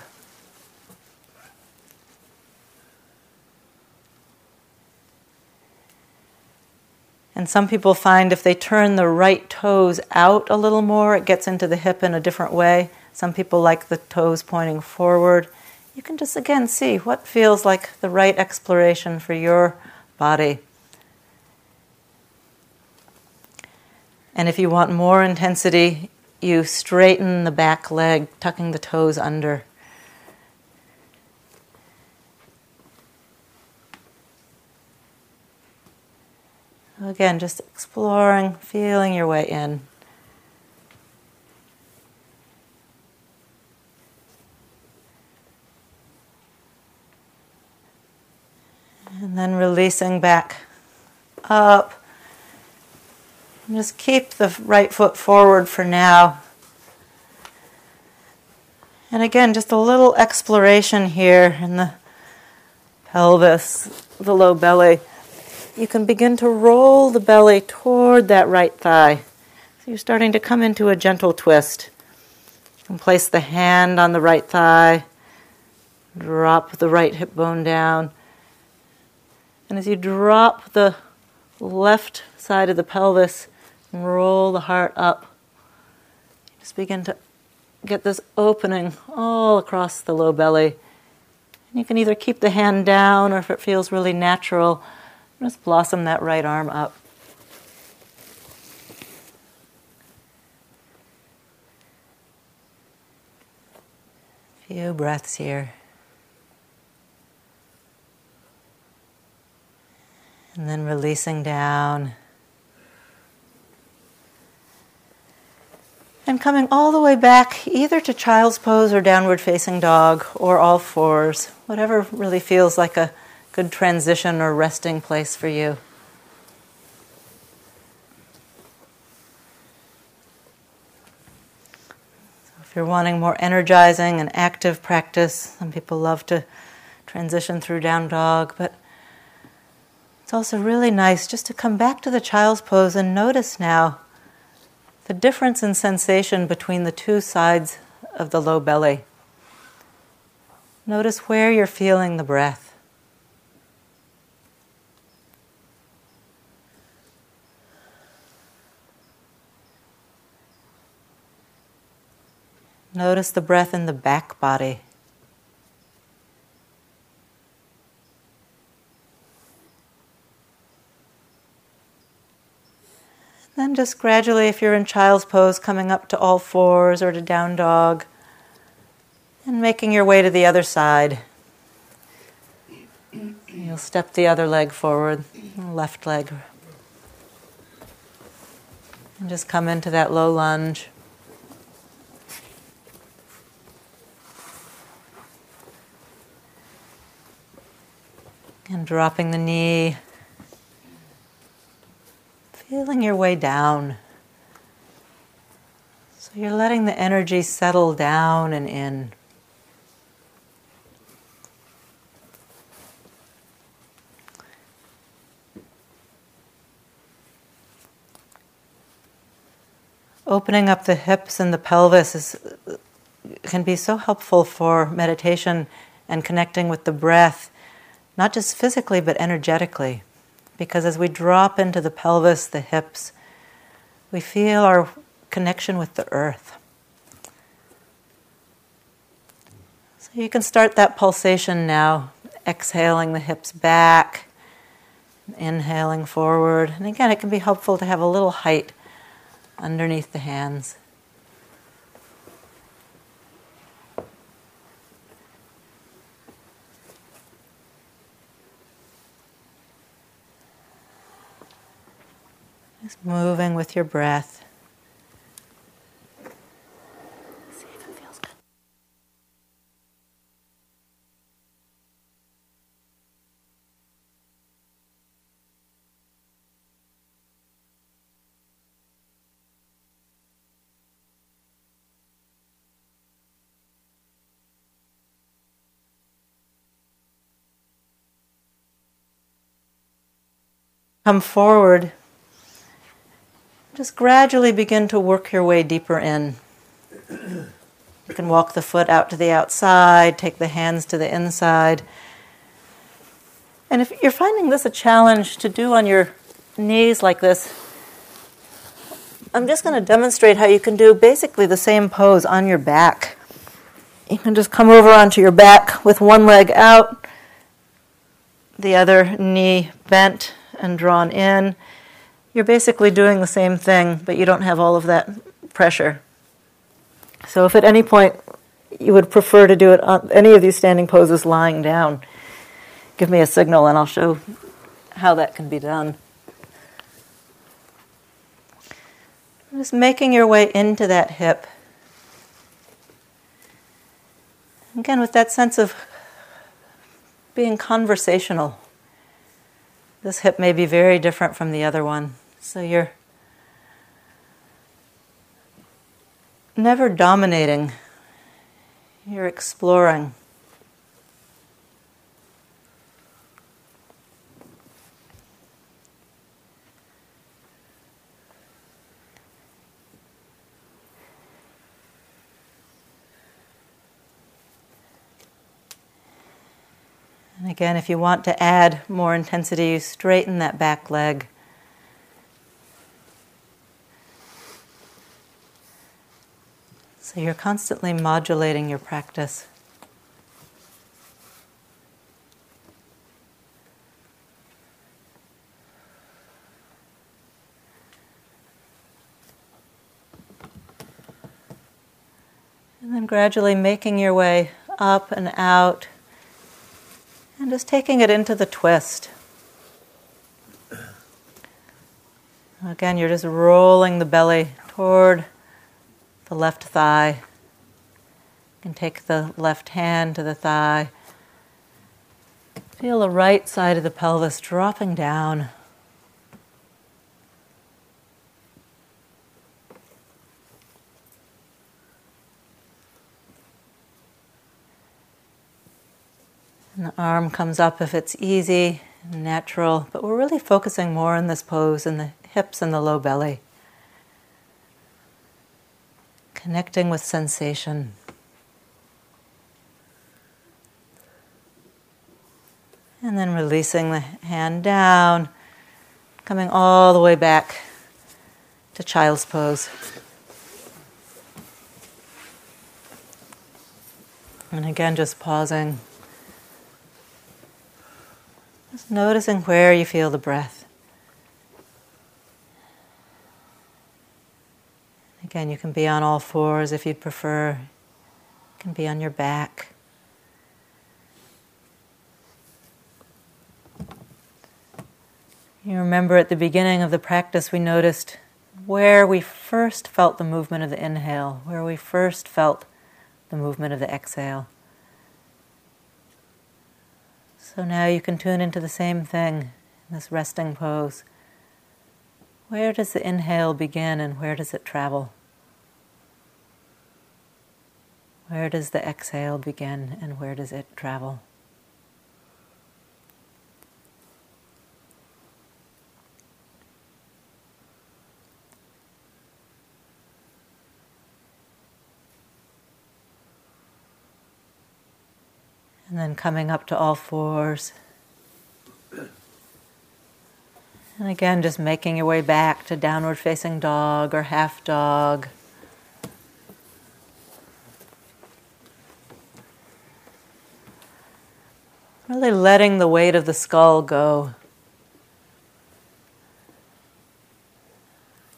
And some people find if they turn the right toes out a little more, it gets into the hip in a different way. Some people like the toes pointing forward. You can just, again, see what feels like the right exploration for your body. And if you want more intensity, you straighten the back leg, tucking the toes under. Again, just exploring, feeling your way in. And then releasing back up. And just keep the right foot forward for now. And again, just a little exploration here in the pelvis, the low belly. You can begin to roll the belly toward that right thigh. So you're starting to come into a gentle twist. And place the hand on the right thigh. Drop the right hip bone down. And as you drop the left side of the pelvis and roll the heart up, just begin to get this opening all across the low belly. And you can either keep the hand down, or if it feels really natural, just blossom that right arm up. A few breaths here. And then releasing down. And coming all the way back either to child's pose or downward facing dog or all fours, whatever really feels like a good transition or resting place for you. If you're wanting more energizing and active practice, some people love to transition through down dog, but it's also really nice just to come back to the child's pose and notice now the difference in sensation between the two sides of the low belly. Notice where you're feeling the breath. Notice the breath in the back body. Then just gradually, if you're in child's pose, coming up to all fours or to down dog and making your way to the other side. You'll step the other leg forward, left leg. And just come into that low lunge. And dropping the knee, feeling your way down. So you're letting the energy settle down and in. Opening up the hips and the pelvis is, can be so helpful for meditation and connecting with the breath. Not just physically, but energetically. Because as we drop into the pelvis, the hips, we feel our connection with the earth. So you can start that pulsation now, exhaling the hips back, inhaling forward. And again, it can be helpful to have a little height underneath the hands. Just moving with your breath. See if it feels good. Come forward. Just gradually begin to work your way deeper in. You can walk the foot out to the outside, take the hands to the inside. And if you're finding this a challenge to do on your knees like this, I'm just going to demonstrate how you can do basically the same pose on your back. You can just come over onto your back with one leg out, the other knee bent and drawn in. You're basically doing the same thing, but you don't have all of that pressure. So if at any point you would prefer to do it on any of these standing poses lying down, give me a signal and I'll show how that can be done. Just making your way into that hip. Again, with that sense of being conversational. This hip may be very different from the other one. So you're never dominating. You're exploring. And again, if you want to add more intensity, you straighten that back leg. So you're constantly modulating your practice. And then gradually making your way up and out. And just taking it into the twist. Again, you're just rolling the belly toward the left thigh. You can take the left hand to the thigh. Feel the right side of the pelvis dropping down. And the arm comes up if it's easy and natural, but we're really focusing more on this pose and the hips and the low belly. Connecting with sensation. And then releasing the hand down, coming all the way back to child's pose. And again, just pausing. Just noticing where you feel the breath. Again, you can be on all fours if you'd prefer. You can be on your back. You remember at the beginning of the practice we noticed where we first felt the movement of the inhale, where we first felt the movement of the exhale. So now you can tune into the same thing, this resting pose. Where does the inhale begin and where does it travel? Where does the exhale begin and where does it travel? And then coming up to all fours. And again, just making your way back to downward facing dog or half dog. Really letting the weight of the skull go.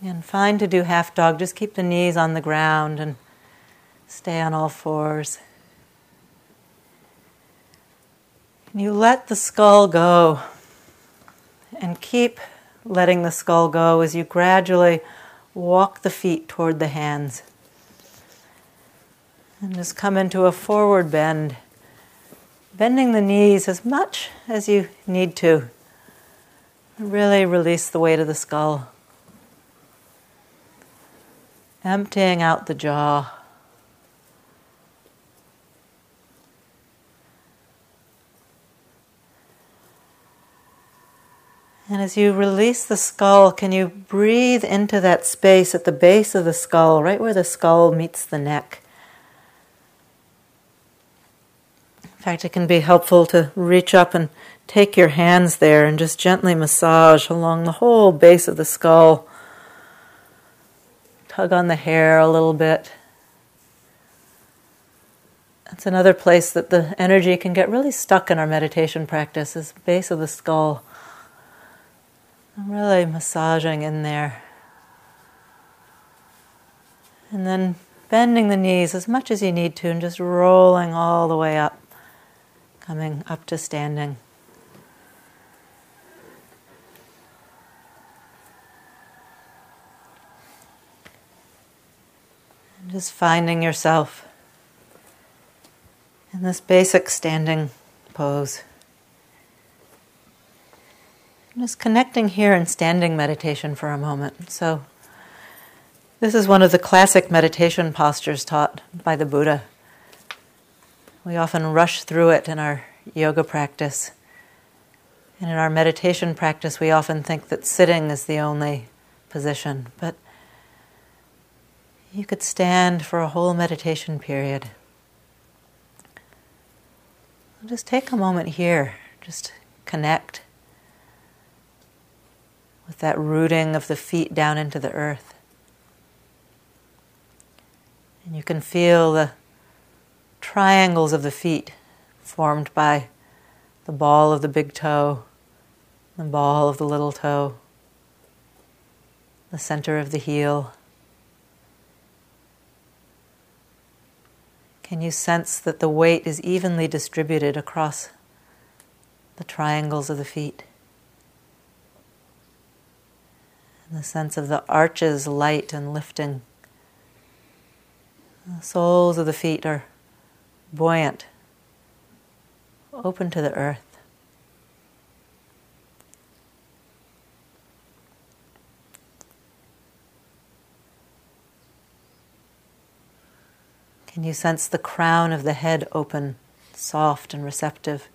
And fine to do half dog, just keep the knees on the ground and stay on all fours. You let the skull go and keep letting the skull go as you gradually walk the feet toward the hands. And just come into a forward bend, bending the knees as much as you need to. Really release the weight of the skull. Emptying out the jaw. And as you release the skull, can you breathe into that space at the base of the skull, right where the skull meets the neck? In fact, it can be helpful to reach up and take your hands there and just gently massage along the whole base of the skull. Tug on the hair a little bit. That's another place that the energy can get really stuck in our meditation practice, is the base of the skull. I'm really massaging in there. And then bending the knees as much as you need to and just rolling all the way up, coming up to standing. And just finding yourself in this basic standing pose. Just connecting here in standing meditation for a moment. So this is one of the classic meditation postures taught by the Buddha. We often rush through it in our yoga practice. And in our meditation practice, we often think that sitting is the only position. But you could stand for a whole meditation period. Just take a moment here. Just connect with that rooting of the feet down into the earth. And you can feel the triangles of the feet formed by the ball of the big toe, the ball of the little toe, the center of the heel. Can you sense that the weight is evenly distributed across the triangles of the feet? And the sense of the arches light and lifting, The soles of the feet are buoyant, open to the earth. Can you sense the crown of the head open, soft and receptive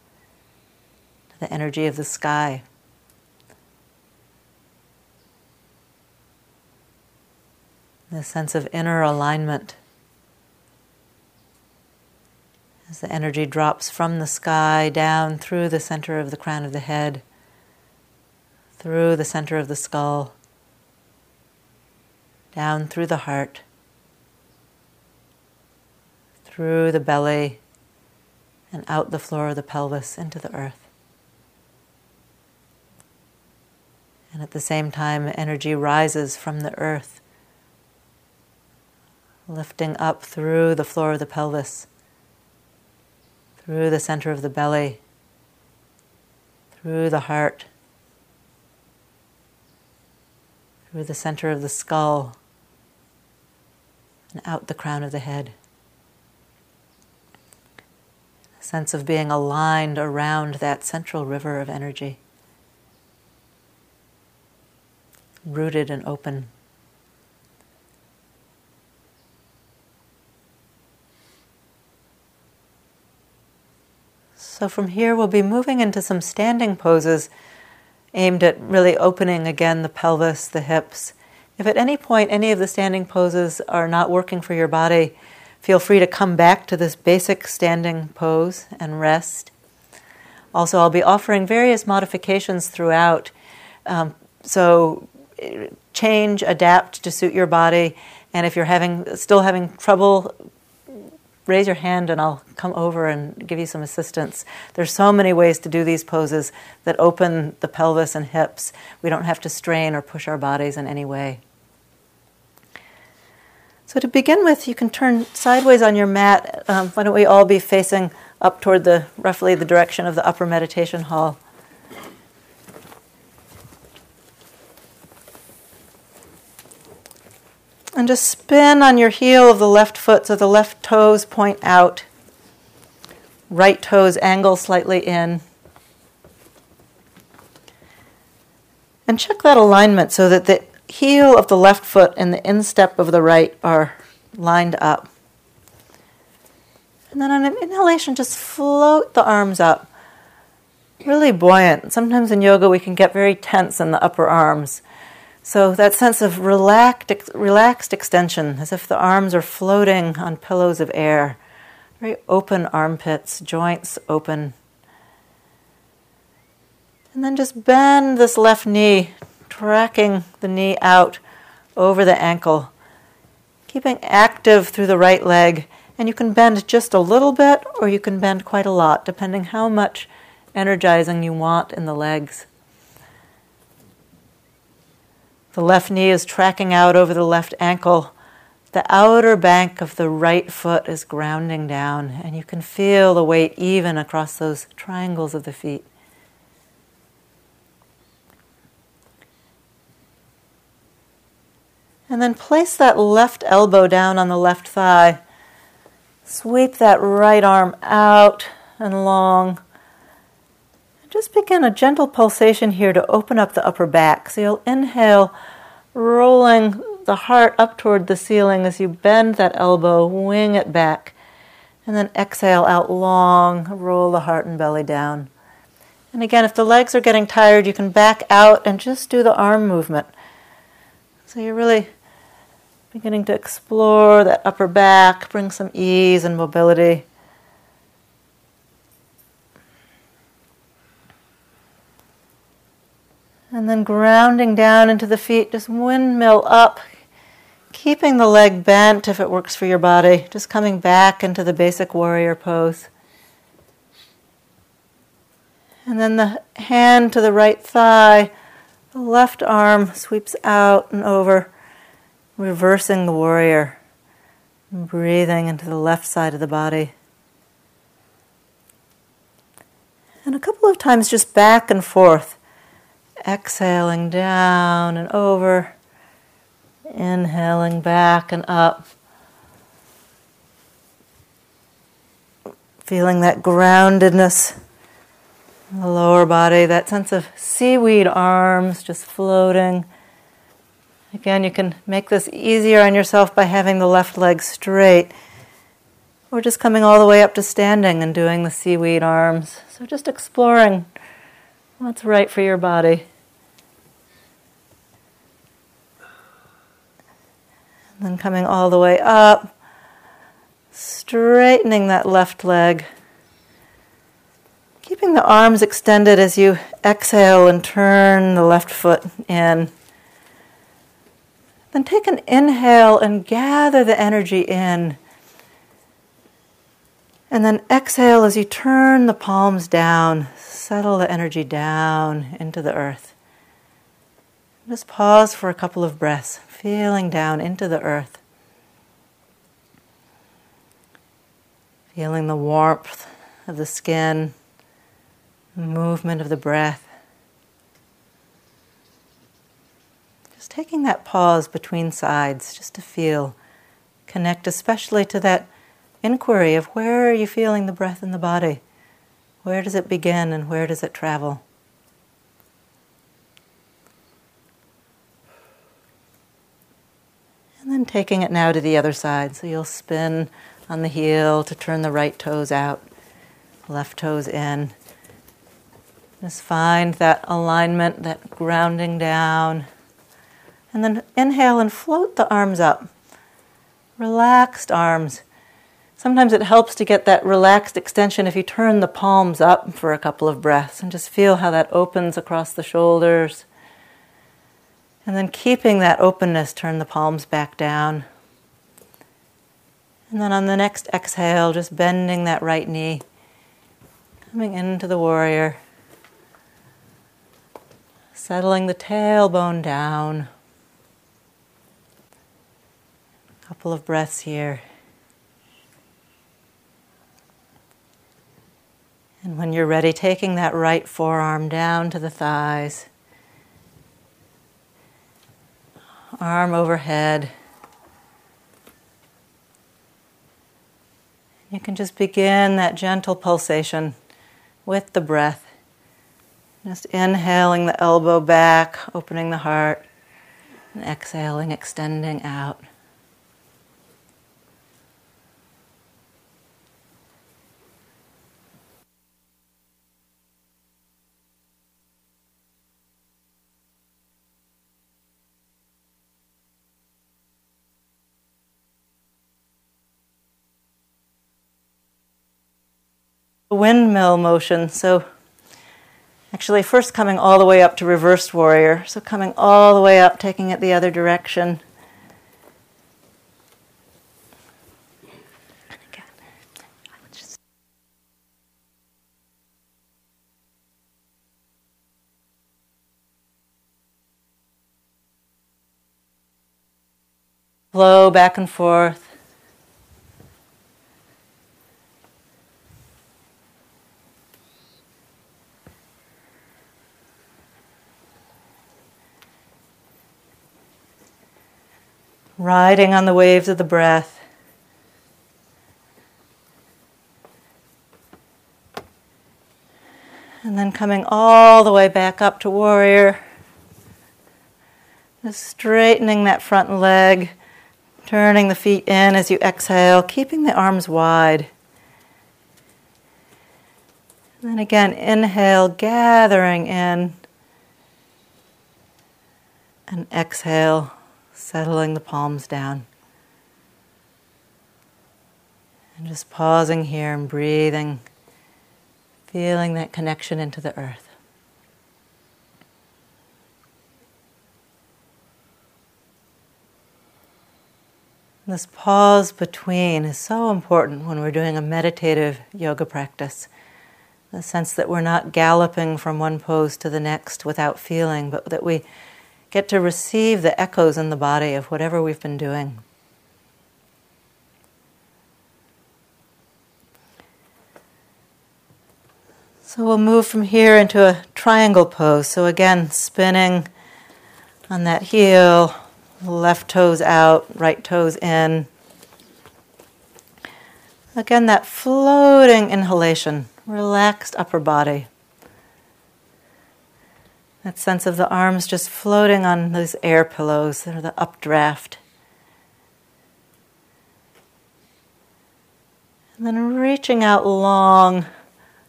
to the energy of the sky? The sense of inner alignment as the energy drops from the sky down through the center of the crown of the head, through the center of the skull, down through the heart, through the belly, and out the floor of the pelvis into the earth. And at the same time, energy rises from the earth, lifting up through the floor of the pelvis, through the center of the belly, through the heart, through the center of the skull, and out the crown of the head. A sense of being aligned around that central river of energy, rooted and open. So from here we'll be moving into some standing poses aimed at really opening again the pelvis, the hips. If at any point any of the standing poses are not working for your body, feel free to come back to this basic standing pose and rest. Also, I'll be offering various modifications throughout. Um, so change, adapt to suit your body. And if you're having still having trouble, raise your hand and I'll come over and give you some assistance. There's so many ways to do these poses that open the pelvis and hips. We don't have to strain or push our bodies in any way. So to begin with, you can turn sideways on your mat. Um, why don't we all be facing up toward the, roughly the direction of the upper meditation hall. And just spin on your heel of the left foot so the left toes point out, right toes angle slightly in. And check that alignment so that the heel of the left foot and the instep of the right are lined up. And then on an inhalation, just float the arms up, really buoyant. Sometimes in yoga we can get very tense in the upper arms. So that sense of relaxed, relaxed extension, as if the arms are floating on pillows of air. Very open armpits, joints open. And then just bend this left knee, tracking the knee out over the ankle, keeping active through the right leg. And you can bend just a little bit, or you can bend quite a lot, depending how much energizing you want in the legs. The left knee is tracking out over the left ankle. The outer bank of the right foot is grounding down, and you can feel the weight even across those triangles of the feet. And then place that left elbow down on the left thigh. Sweep that right arm out and long. Just begin a gentle pulsation here to open up the upper back. So you'll inhale, rolling the heart up toward the ceiling as you bend that elbow, wing it back. And then exhale out long, roll the heart and belly down. And again, if the legs are getting tired, you can back out and just do the arm movement. So you're really beginning to explore that upper back, bring some ease and mobility. And then grounding down into the feet, just windmill up, keeping the leg bent if it works for your body, just coming back into the basic warrior pose. And then the hand to the right thigh, the left arm sweeps out and over, reversing the warrior, and breathing into the left side of the body. And a couple of times just back and forth. Exhaling down and over, inhaling back and up, Feeling that groundedness in the lower body, that sense of seaweed arms just floating. Again, you can make this easier on yourself by having the left leg straight or just coming all the way up to standing and doing the seaweed arms. So just exploring what's right for your body. And then coming all the way up, straightening that left leg, keeping the arms extended as you exhale and turn the left foot in. Then take an inhale and gather the energy in. And then exhale as you turn the palms down, settle the energy down into the earth. Just pause for a couple of breaths, feeling down into the earth. Feeling the warmth of the skin, the movement of the breath. Just taking that pause between sides just to feel, connect especially to that inquiry of where are you feeling the breath in the body? Where does it begin and where does it travel? And then taking it now to the other side, so you'll spin on the heel to turn the right toes out, left toes in. Just find that alignment, that grounding down. And then inhale and float the arms up. Relaxed arms. Sometimes it helps to get that relaxed extension if you turn the palms up for a couple of breaths and just feel how that opens across the shoulders. And then keeping that openness, turn the palms back down. And then on the next exhale, just bending that right knee, coming into the warrior, settling the tailbone down. A couple of breaths here. And when you're ready, taking that right forearm down to the thighs, arm overhead. You can just begin that gentle pulsation with the breath. Just inhaling the elbow back, opening the heart, and exhaling, extending out. Windmill motion, so actually first coming all the way up to reversed warrior, so coming all the way up, taking it the other direction. Flow back and forth. Riding on the waves of the breath. And then coming all the way back up to warrior. Just straightening that front leg, turning the feet in as you exhale, keeping the arms wide. And then again, inhale, gathering in. And exhale. Settling the palms down. And just pausing here and breathing, feeling that connection into the earth. This pause between is so important when we're doing a meditative yoga practice. The sense that we're not galloping from one pose to the next without feeling, but that we get to receive the echoes in the body of whatever we've been doing. So we'll move from here into a triangle pose. So again, spinning on that heel, left toes out, right toes in. Again, that floating inhalation, relaxed upper body. That sense of the arms just floating on those air pillows, or the updraft. And then reaching out long,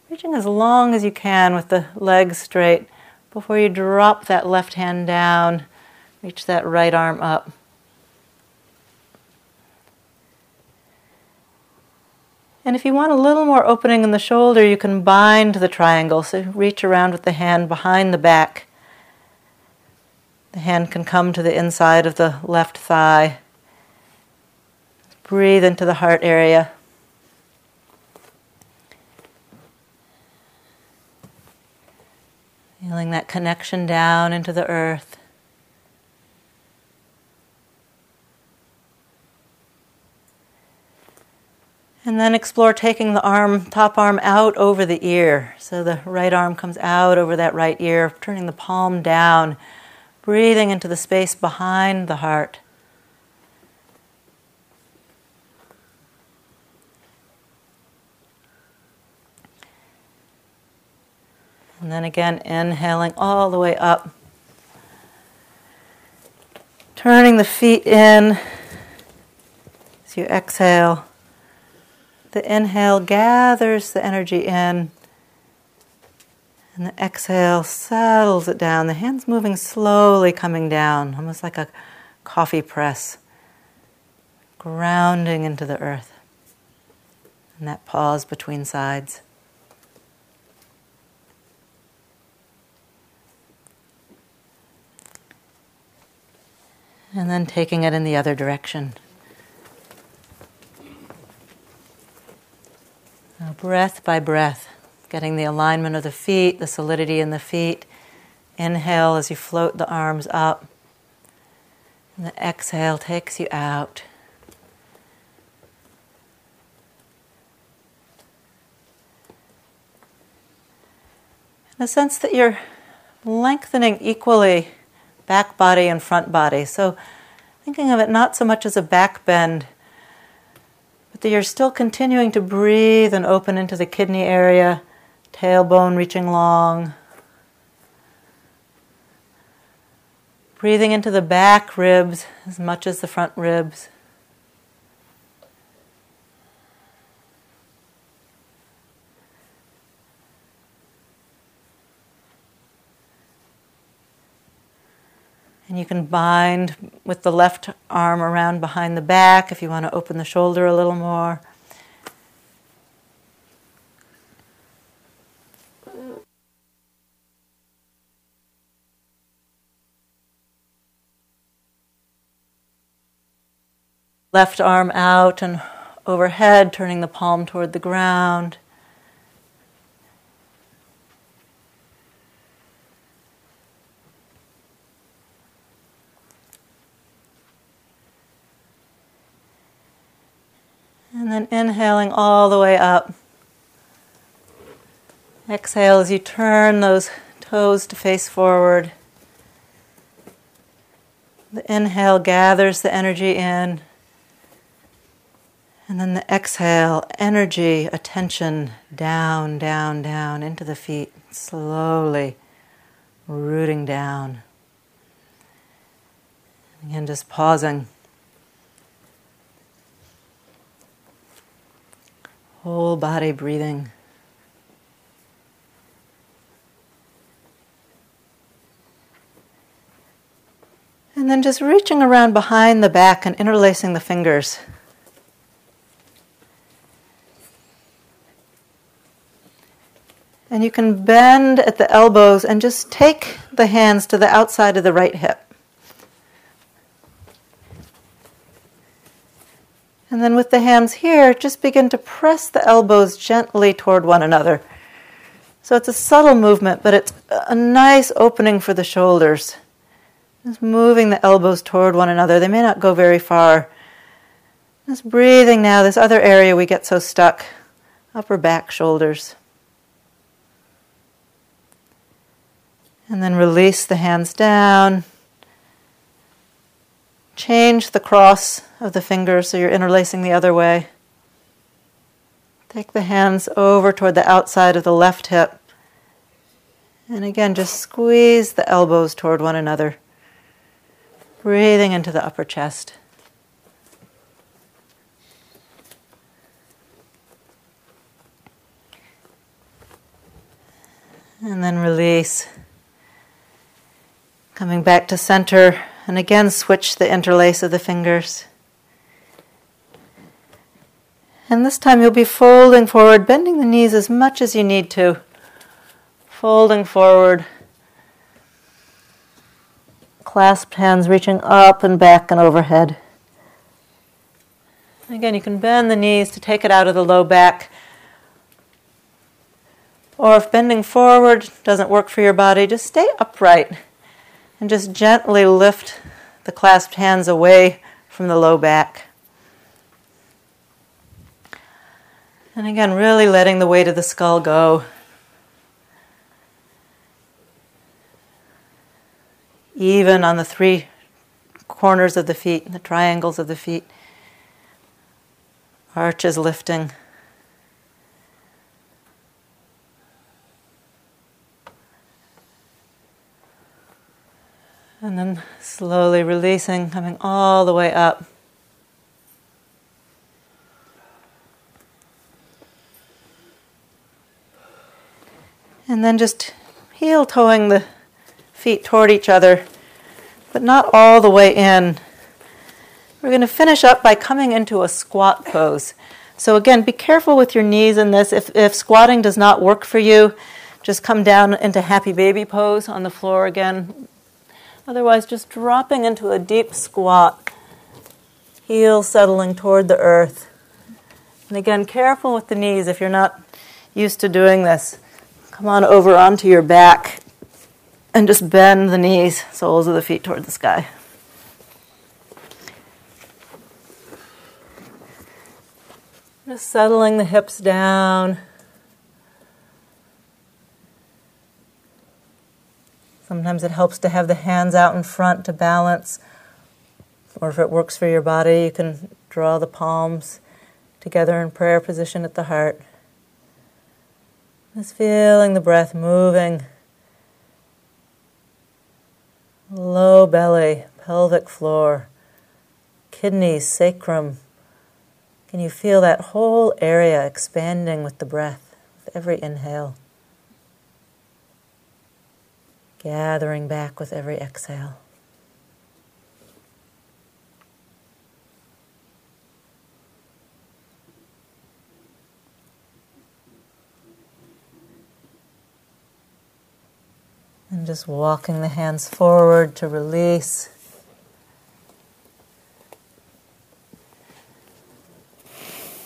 reaching as long as you can with the legs straight before you drop that left hand down, reach that right arm up. And if you want a little more opening in the shoulder, you can bind the triangle. So reach around with the hand behind the back. The hand can come to the inside of the left thigh. Breathe into the heart area. Feeling that connection down into the earth. And then explore taking the arm, top arm out over the ear. So the right arm comes out over that right ear, turning the palm down, breathing into the space behind the heart. And then again, inhaling all the way up. Turning the feet in as you exhale. The inhale gathers the energy in, and the exhale settles it down. The hands moving slowly, coming down, almost like a coffee press, grounding into the earth. And that pause between sides. And then taking it in the other direction. Breath by breath, getting the alignment of the feet, the solidity in the feet. Inhale as you float the arms up. And the exhale takes you out. And a sense that you're lengthening equally back body and front body. So thinking of it not so much as a back bend, that you're still continuing to breathe and open into the kidney area, tailbone reaching long. Breathing into the back ribs as much as the front ribs. And you can bind with the left arm around behind the back if you want to open the shoulder a little more. Left arm out and overhead, turning the palm toward the ground. And then inhaling all the way up. Exhale as you turn those toes to face forward. The inhale gathers the energy in. And then the exhale, energy, attention, down, down, down, into the feet, slowly rooting down. And again, just pausing. Whole body breathing. And then just reaching around behind the back and interlacing the fingers. And you can bend at the elbows and just take the hands to the outside of the right hip. And then with the hands here, just begin to press the elbows gently toward one another. So it's a subtle movement, but it's a nice opening for the shoulders. Just moving the elbows toward one another. They may not go very far. Just breathing now, this other area we get so stuck. Upper back, shoulders. And then release the hands down. Change the cross of the fingers so you're interlacing the other way. Take the hands over toward the outside of the left hip. And again, just squeeze the elbows toward one another. Breathing into the upper chest. And then release. Coming back to center, and again switch the interlace of the fingers. And this time you'll be folding forward, bending the knees as much as you need to. Folding forward. Clasped hands reaching up and back and overhead. Again, you can bend the knees to take it out of the low back. Or if bending forward doesn't work for your body, just stay upright and just gently lift the clasped hands away from the low back. And again, really letting the weight of the skull go. Even on the three corners of the feet, the triangles of the feet. Arches lifting. And then slowly releasing, coming all the way up. And then just heel toeing the feet toward each other, but not all the way in. We're going to finish up by coming into a squat pose. So again, be careful with your knees in this. If, if squatting does not work for you, just come down into happy baby pose on the floor again. Otherwise, just dropping into a deep squat, heels settling toward the earth. And again, careful with the knees if you're not used to doing this. Come on over onto your back and just bend the knees, soles of the feet toward the sky. Just settling the hips down. Sometimes it helps to have the hands out in front to balance, or if it works for your body, you can draw the palms together in prayer position at the heart. Just feeling the breath moving. Low belly, pelvic floor, kidneys, sacrum. Can you feel that whole area expanding with the breath, with every inhale? Gathering back with every exhale. And just walking the hands forward to release.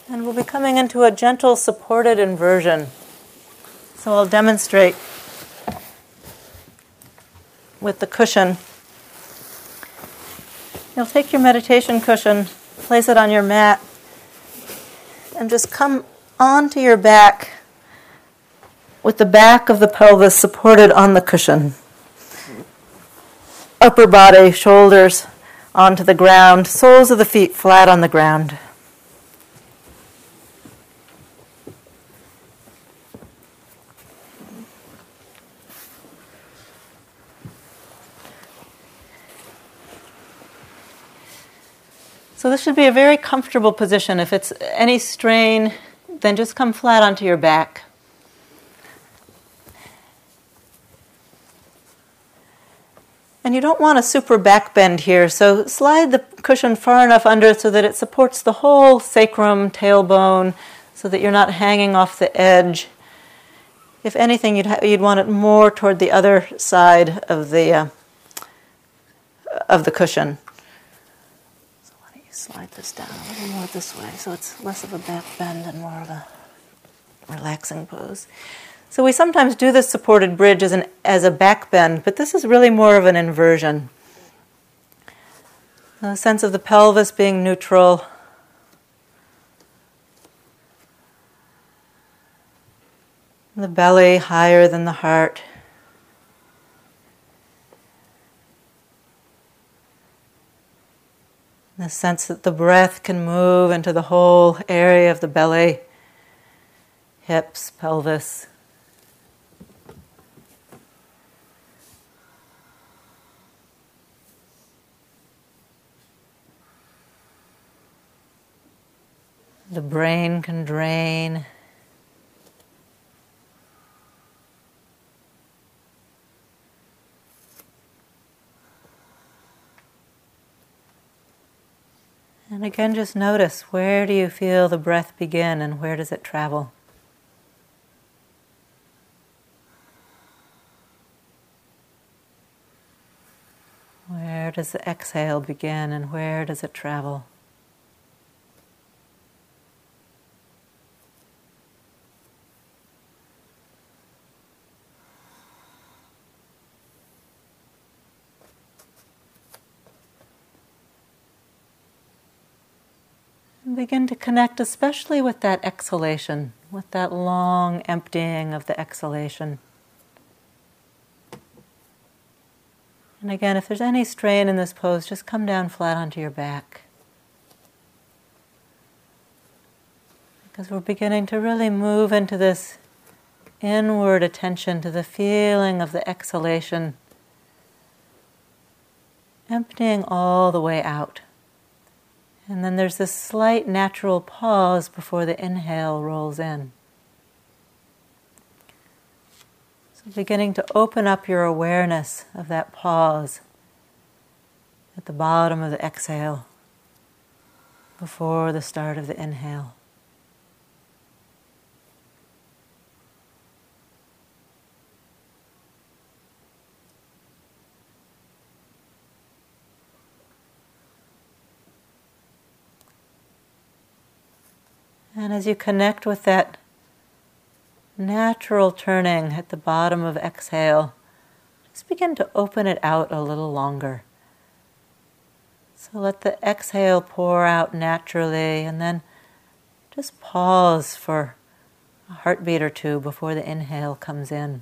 And we'll be coming into a gentle supported inversion. So I'll demonstrate with the cushion. You'll take your meditation cushion, place it on your mat, and just come onto your back with the back of the pelvis supported on the cushion. Upper body, shoulders onto the ground, soles of the feet flat on the ground. So this should be a very comfortable position. If it's any strain, then just come flat onto your back. And you don't want a super back bend here, so slide the cushion far enough under so that it supports the whole sacrum, tailbone, so that you're not hanging off the edge. If anything, you'd, ha- you'd want it more toward the other side of the, uh, of the cushion. Slide this down a little more this way so it's less of a back bend and more of a relaxing pose. So we sometimes do this supported bridge as, an, as a back bend, but this is really more of an inversion. A sense of the pelvis being neutral. The belly higher than the heart. The sense that the breath can move into the whole area of the belly, hips, pelvis. The brain can drain. And again, just notice, where do you feel the breath begin and where does it travel? Where does the exhale begin and where does it travel? Begin to connect especially with that exhalation, with that long emptying of the exhalation. And again, if there's any strain in this pose, just come down flat onto your back. Because we're beginning to really move into this inward attention to the feeling of the exhalation, emptying all the way out. And then there's this slight natural pause before the inhale rolls in. So beginning to open up your awareness of that pause at the bottom of the exhale before the start of the inhale. And as you connect with that natural turning at the bottom of exhale, just begin to open it out a little longer. So let the exhale pour out naturally, and then just pause for a heartbeat or two before the inhale comes in.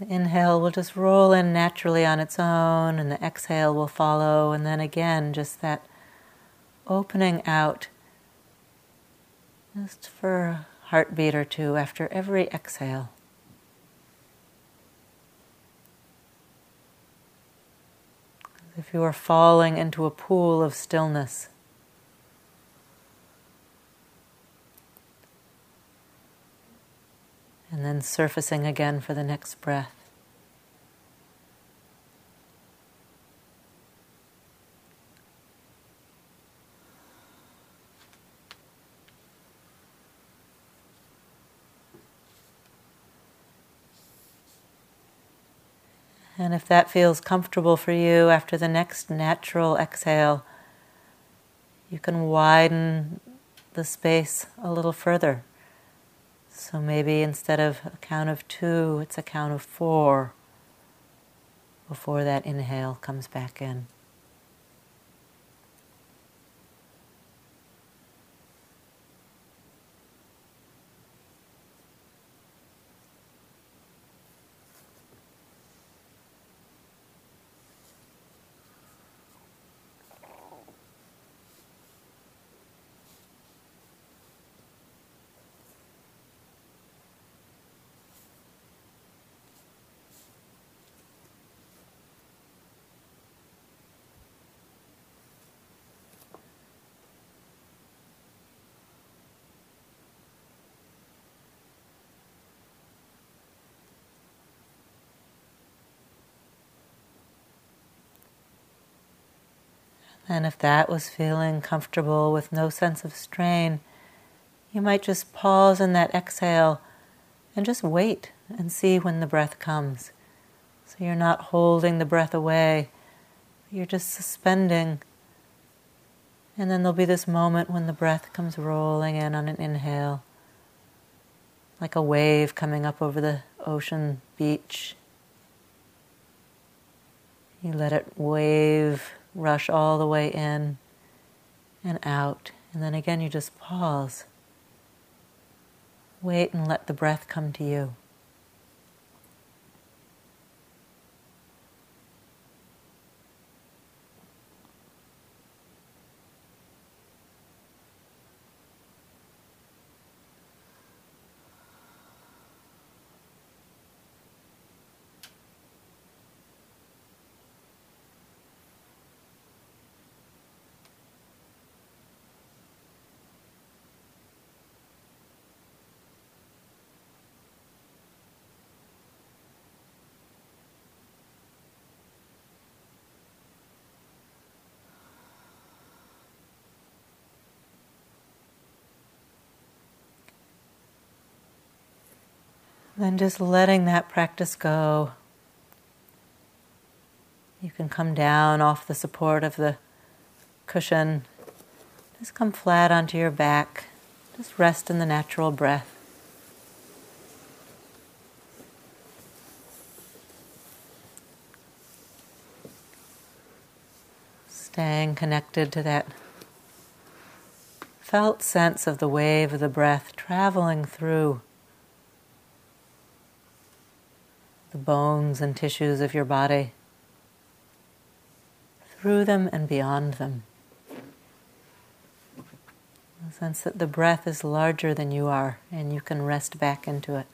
The inhale will just roll in naturally on its own, and the exhale will follow, and then again, just that opening out just for a heartbeat or two after every exhale. As if you were falling into a pool of stillness. And then surfacing again for the next breath. And if that feels comfortable for you, after the next natural exhale, you can widen the space a little further. So maybe instead of a count of two, it's a count of four before that inhale comes back in. And if that was feeling comfortable with no sense of strain, you might just pause in that exhale and just wait and see when the breath comes. So you're not holding the breath away, you're just suspending. And then there'll be this moment when the breath comes rolling in on an inhale, like a wave coming up over the ocean beach. You let it wave, rush all the way in and out. And then again, you just pause. Wait and let the breath come to you. And just letting that practice go. You can come down off the support of the cushion. Just come flat onto your back. Just rest in the natural breath. Staying connected to that felt sense of the wave of the breath traveling through the bones and tissues of your body, through them and beyond them. The sense that the breath is larger than you are, and you can rest back into it.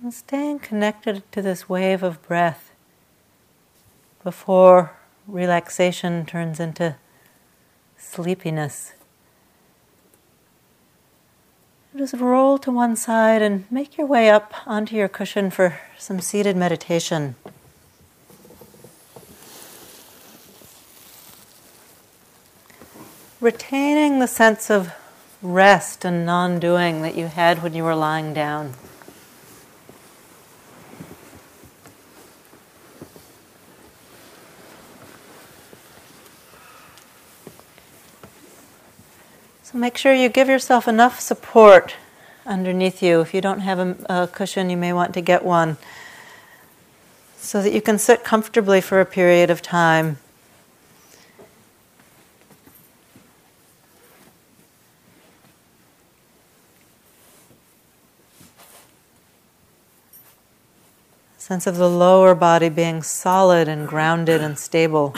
And staying connected to this wave of breath before relaxation turns into sleepiness. Just roll to one side and make your way up onto your cushion for some seated meditation. Retaining the sense of rest and non-doing that you had when you were lying down. So make sure you give yourself enough support underneath you. If you don't have a, a cushion, you may want to get one so that you can sit comfortably for a period of time. A sense of the lower body being solid and grounded and stable.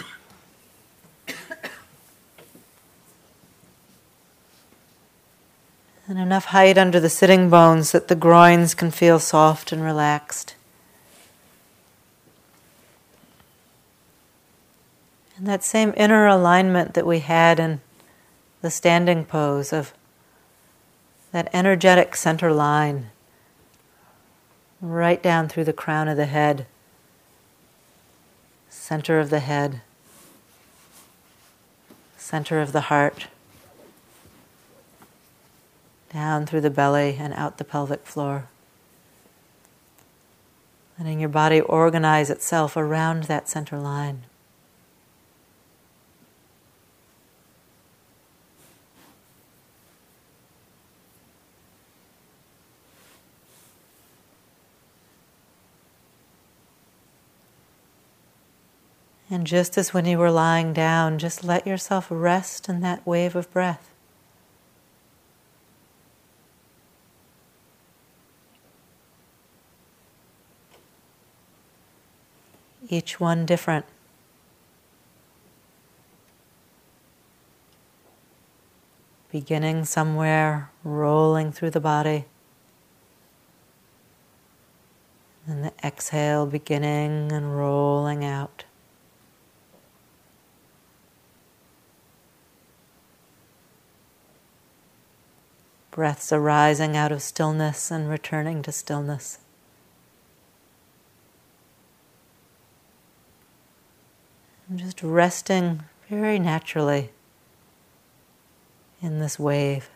And enough height under the sitting bones that the groins can feel soft and relaxed. And that same inner alignment that we had in the standing pose of that energetic center line right down through the crown of the head, center of the head, center of the heart, down through the belly and out the pelvic floor. Letting your body organize itself around that center line. And just as when you were lying down, just let yourself rest in that wave of breath. Each one different. Beginning somewhere, rolling through the body. And the exhale beginning and rolling out. Breaths arising out of stillness and returning to stillness. I'm just resting very naturally in this wave.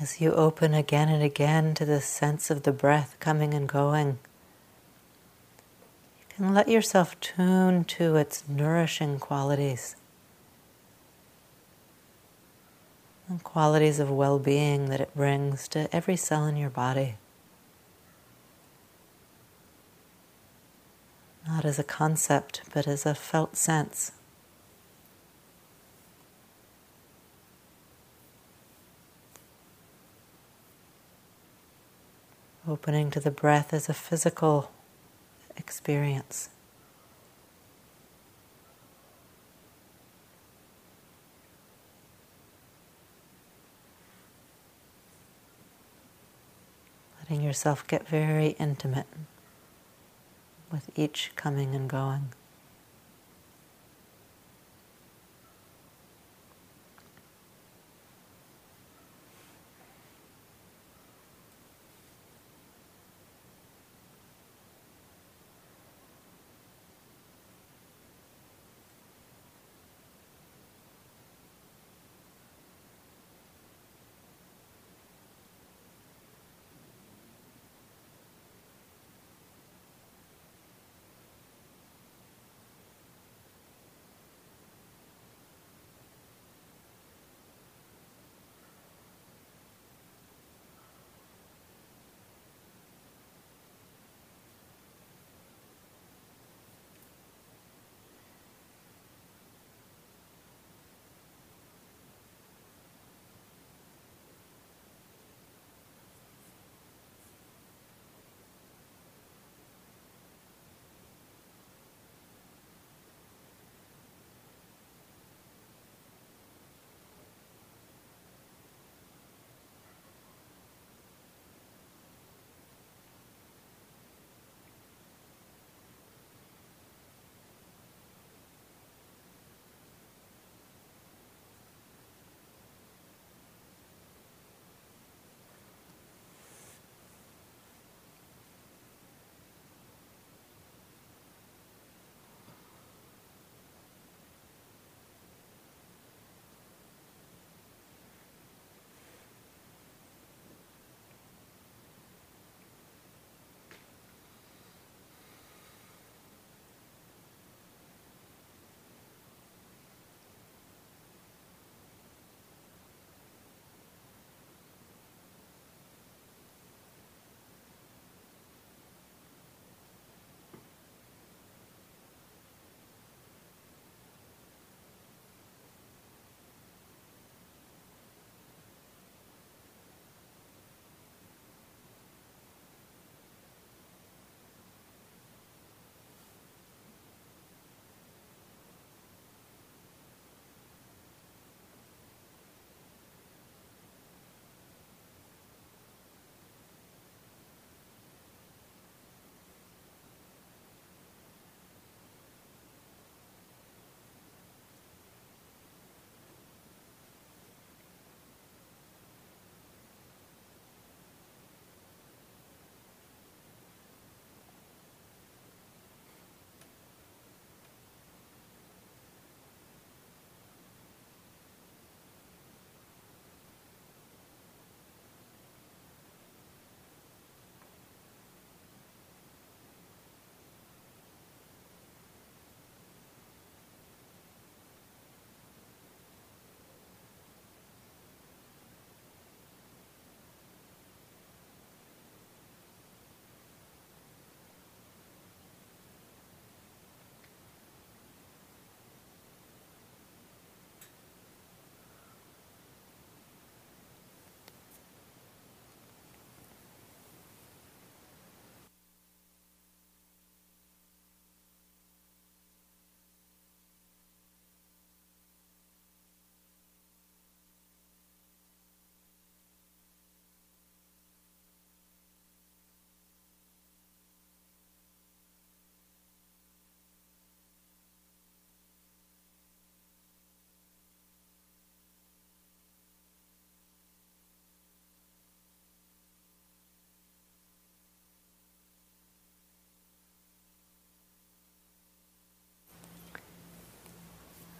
as you open again and again to the sense of the breath coming and going, you can let yourself tune to its nourishing qualities and qualities of well-being that it brings to every cell in your body. Not as a concept, but as a felt sense. Opening to the breath as a physical experience. Letting yourself get very intimate with each coming and going.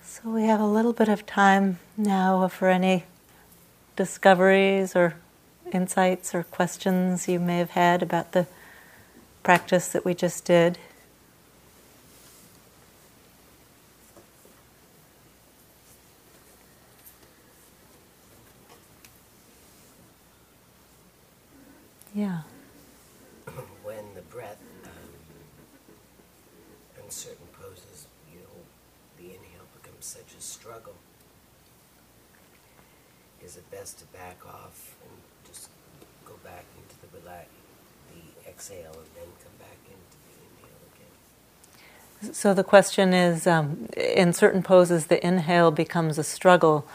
So we have a little bit of time now for any discoveries or insights or questions you may have had about the practice that we just did. Yeah. When the breath, um, in certain poses, you know, the inhale becomes such a struggle. Is it best to back off and just go back into the relax, the exhale, and then come back into the inhale again? So the question is, um, in certain poses, the inhale becomes a struggle.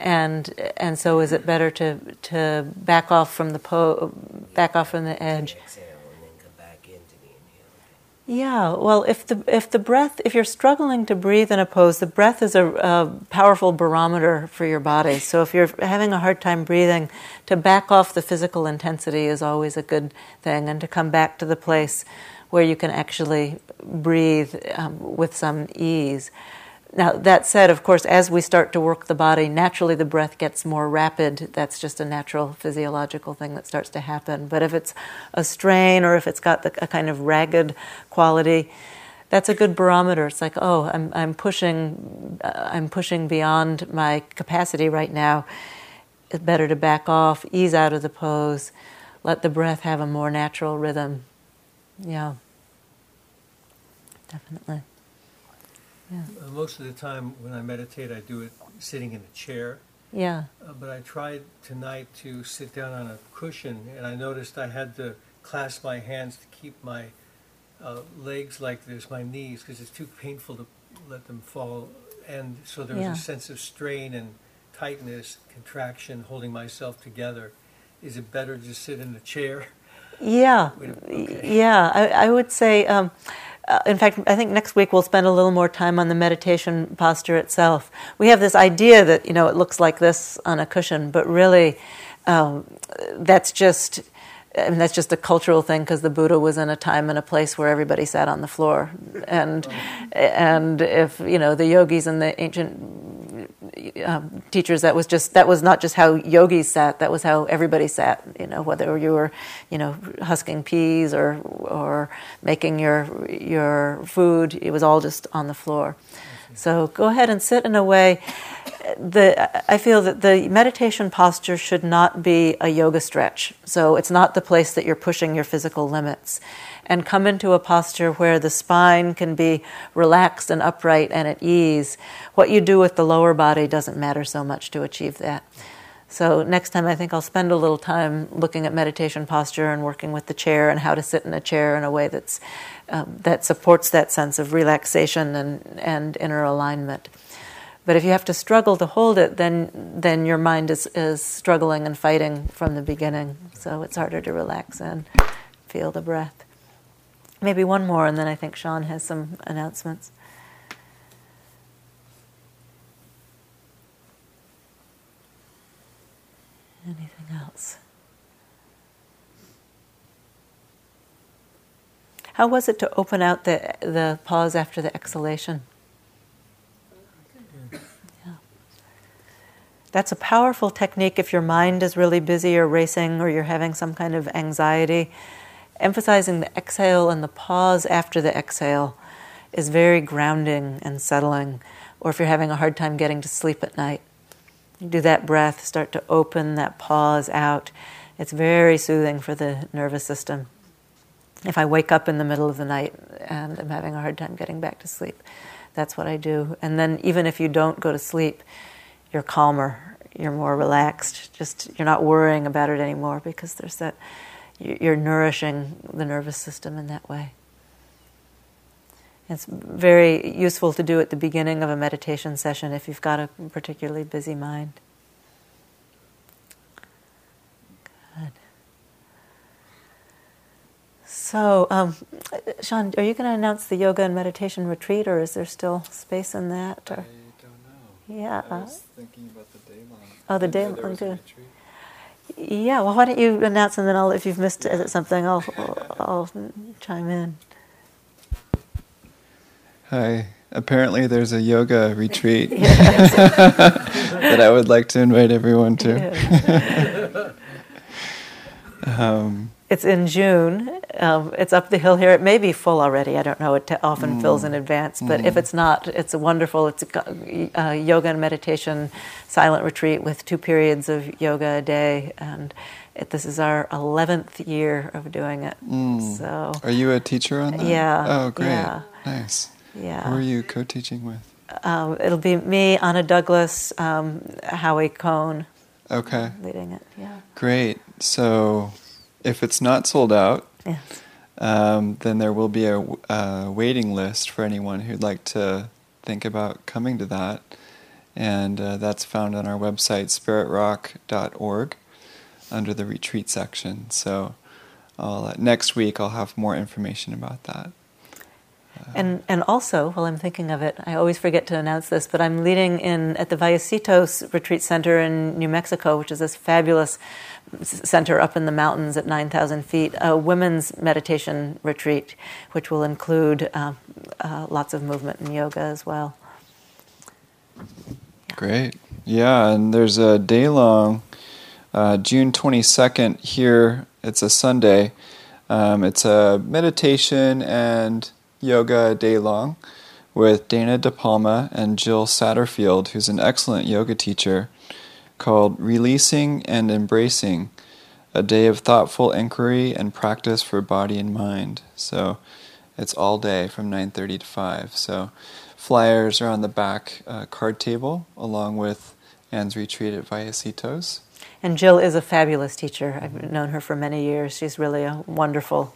And and so is it better to to back off from the po- back off from the edge? Exhale and then come back into the inhale. Yeah. Well, if the if the breath if you're struggling to breathe in a pose, the breath is a, a powerful barometer for your body. So if you're having a hard time breathing, to back off the physical intensity is always a good thing, and to come back to the place where you can actually breathe um, with some ease. Now, that said, of course, as we start to work the body, naturally the breath gets more rapid. That's just a natural physiological thing that starts to happen. But if it's a strain or if it's got the, a kind of ragged quality, that's a good barometer. It's like, oh, I'm I'm pushing, uh, I'm pushing beyond my capacity right now. It's better to back off, ease out of the pose, let the breath have a more natural rhythm. Yeah, definitely. Yeah. Uh, most of the time when I meditate, I do it sitting in a chair. Yeah. Uh, but I tried tonight to sit down on a cushion, and I noticed I had to clasp my hands to keep my uh, legs like this, my knees, because it's too painful to let them fall. And so there was yeah. a sense of strain and tightness, contraction, holding myself together. Is it better to sit in a chair? Yeah. Okay. Yeah, I, I would say... Um, Uh, in fact, I think next week we'll spend a little more time on the meditation posture itself. We have this idea that, you know, it looks like this on a cushion, but really um, that's just I mean, that's just a cultural thing, because the Buddha was in a time and a place where everybody sat on the floor. And and if, you know, the yogis and the ancient um, teachers, that was just that was not just how yogis sat, that was how everybody sat, you know, whether you were, you know, husking peas or or making your your food, it was all just on the floor. So go ahead and sit in a way. The, I feel that the meditation posture should not be a yoga stretch. So it's not the place that you're pushing your physical limits. And come into a posture where the spine can be relaxed and upright and at ease. What you do with the lower body doesn't matter so much to achieve that. So next time I think I'll spend a little time looking at meditation posture and working with the chair and how to sit in a chair in a way that's um, that supports that sense of relaxation and, and inner alignment. But if you have to struggle to hold it, then then your mind is, is struggling and fighting from the beginning. So it's harder to relax and feel the breath. Maybe one more, and then I think Sean has some announcements. Anything else? How was it to open out the the pause after the exhalation? That's a powerful technique if your mind is really busy or racing or you're having some kind of anxiety. Emphasizing the exhale and the pause after the exhale is very grounding and settling. Or if you're having a hard time getting to sleep at night, you do that breath, start to open that pause out. It's very soothing for the nervous system. If I wake up in the middle of the night and I'm having a hard time getting back to sleep, that's what I do. And then even if you don't go to sleep, you're calmer, you're more relaxed, just you're not worrying about it anymore, because there's that, you're nourishing the nervous system in that way. It's very useful to do at the beginning of a meditation session if you've got a particularly busy mind. Good. So, um, Sean, are you going to announce the yoga and meditation retreat, or is there still space in that? Or? Yeah. I was thinking about the day long. Oh, the day long too. Yeah. Well, why don't you announce, and then I'll, if you've missed something, I'll, I'll chime in. Hi. Apparently, there's a yoga retreat that I would like to invite everyone to. Yeah. Um, it's in June. Um, it's up the hill here. It may be full already. I don't know. It t- often mm, fills in advance. But mm. if it's not, it's a wonderful. It's a uh, yoga and meditation silent retreat with two periods of yoga a day. And it, this is our eleventh year of doing it. Mm. So, are you a teacher on that? Yeah. Oh, great. Yeah. Nice. Yeah. Who are you co-teaching with? Um, it'll be me, Anna Douglas, um, Howie Cohn. Okay. Leading it, yeah. Great. So, if it's not sold out, yes. um, then there will be a, a waiting list for anyone who'd like to think about coming to that. And uh, that's found on our website, spirit rock dot org, under the retreat section. So, I'll, uh, next week I'll have more information about that. And and also, while I'm thinking of it, I always forget to announce this, but I'm leading in at the Vallecitos Retreat Center in New Mexico, which is this fabulous center up in the mountains at nine thousand feet, a women's meditation retreat, which will include uh, uh, lots of movement and yoga as well. Yeah. Great. Yeah, and there's a day-long, uh, June twenty-second here. It's a Sunday. Um, it's a meditation and yoga day long with Dana De Palma and Jill Satterfield, who's an excellent yoga teacher, called Releasing and Embracing, a day of thoughtful inquiry and practice for body and mind. So it's all day from nine thirty to five. So flyers are on the back uh, card table along with Anne's retreat at Vallecitos. And Jill is a fabulous teacher. I've known her for many years. She's really a wonderful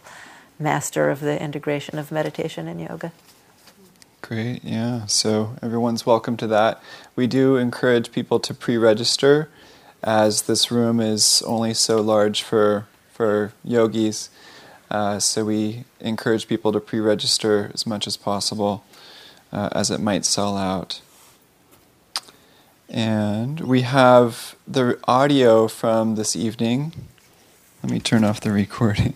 master of the integration of meditation and yoga. Great, yeah. So everyone's welcome to that. We do encourage people to pre-register, as this room is only so large for for yogis. Uh, so we encourage people to pre-register as much as possible, uh, as it might sell out. And we have the audio from this evening. Let me turn off the recording.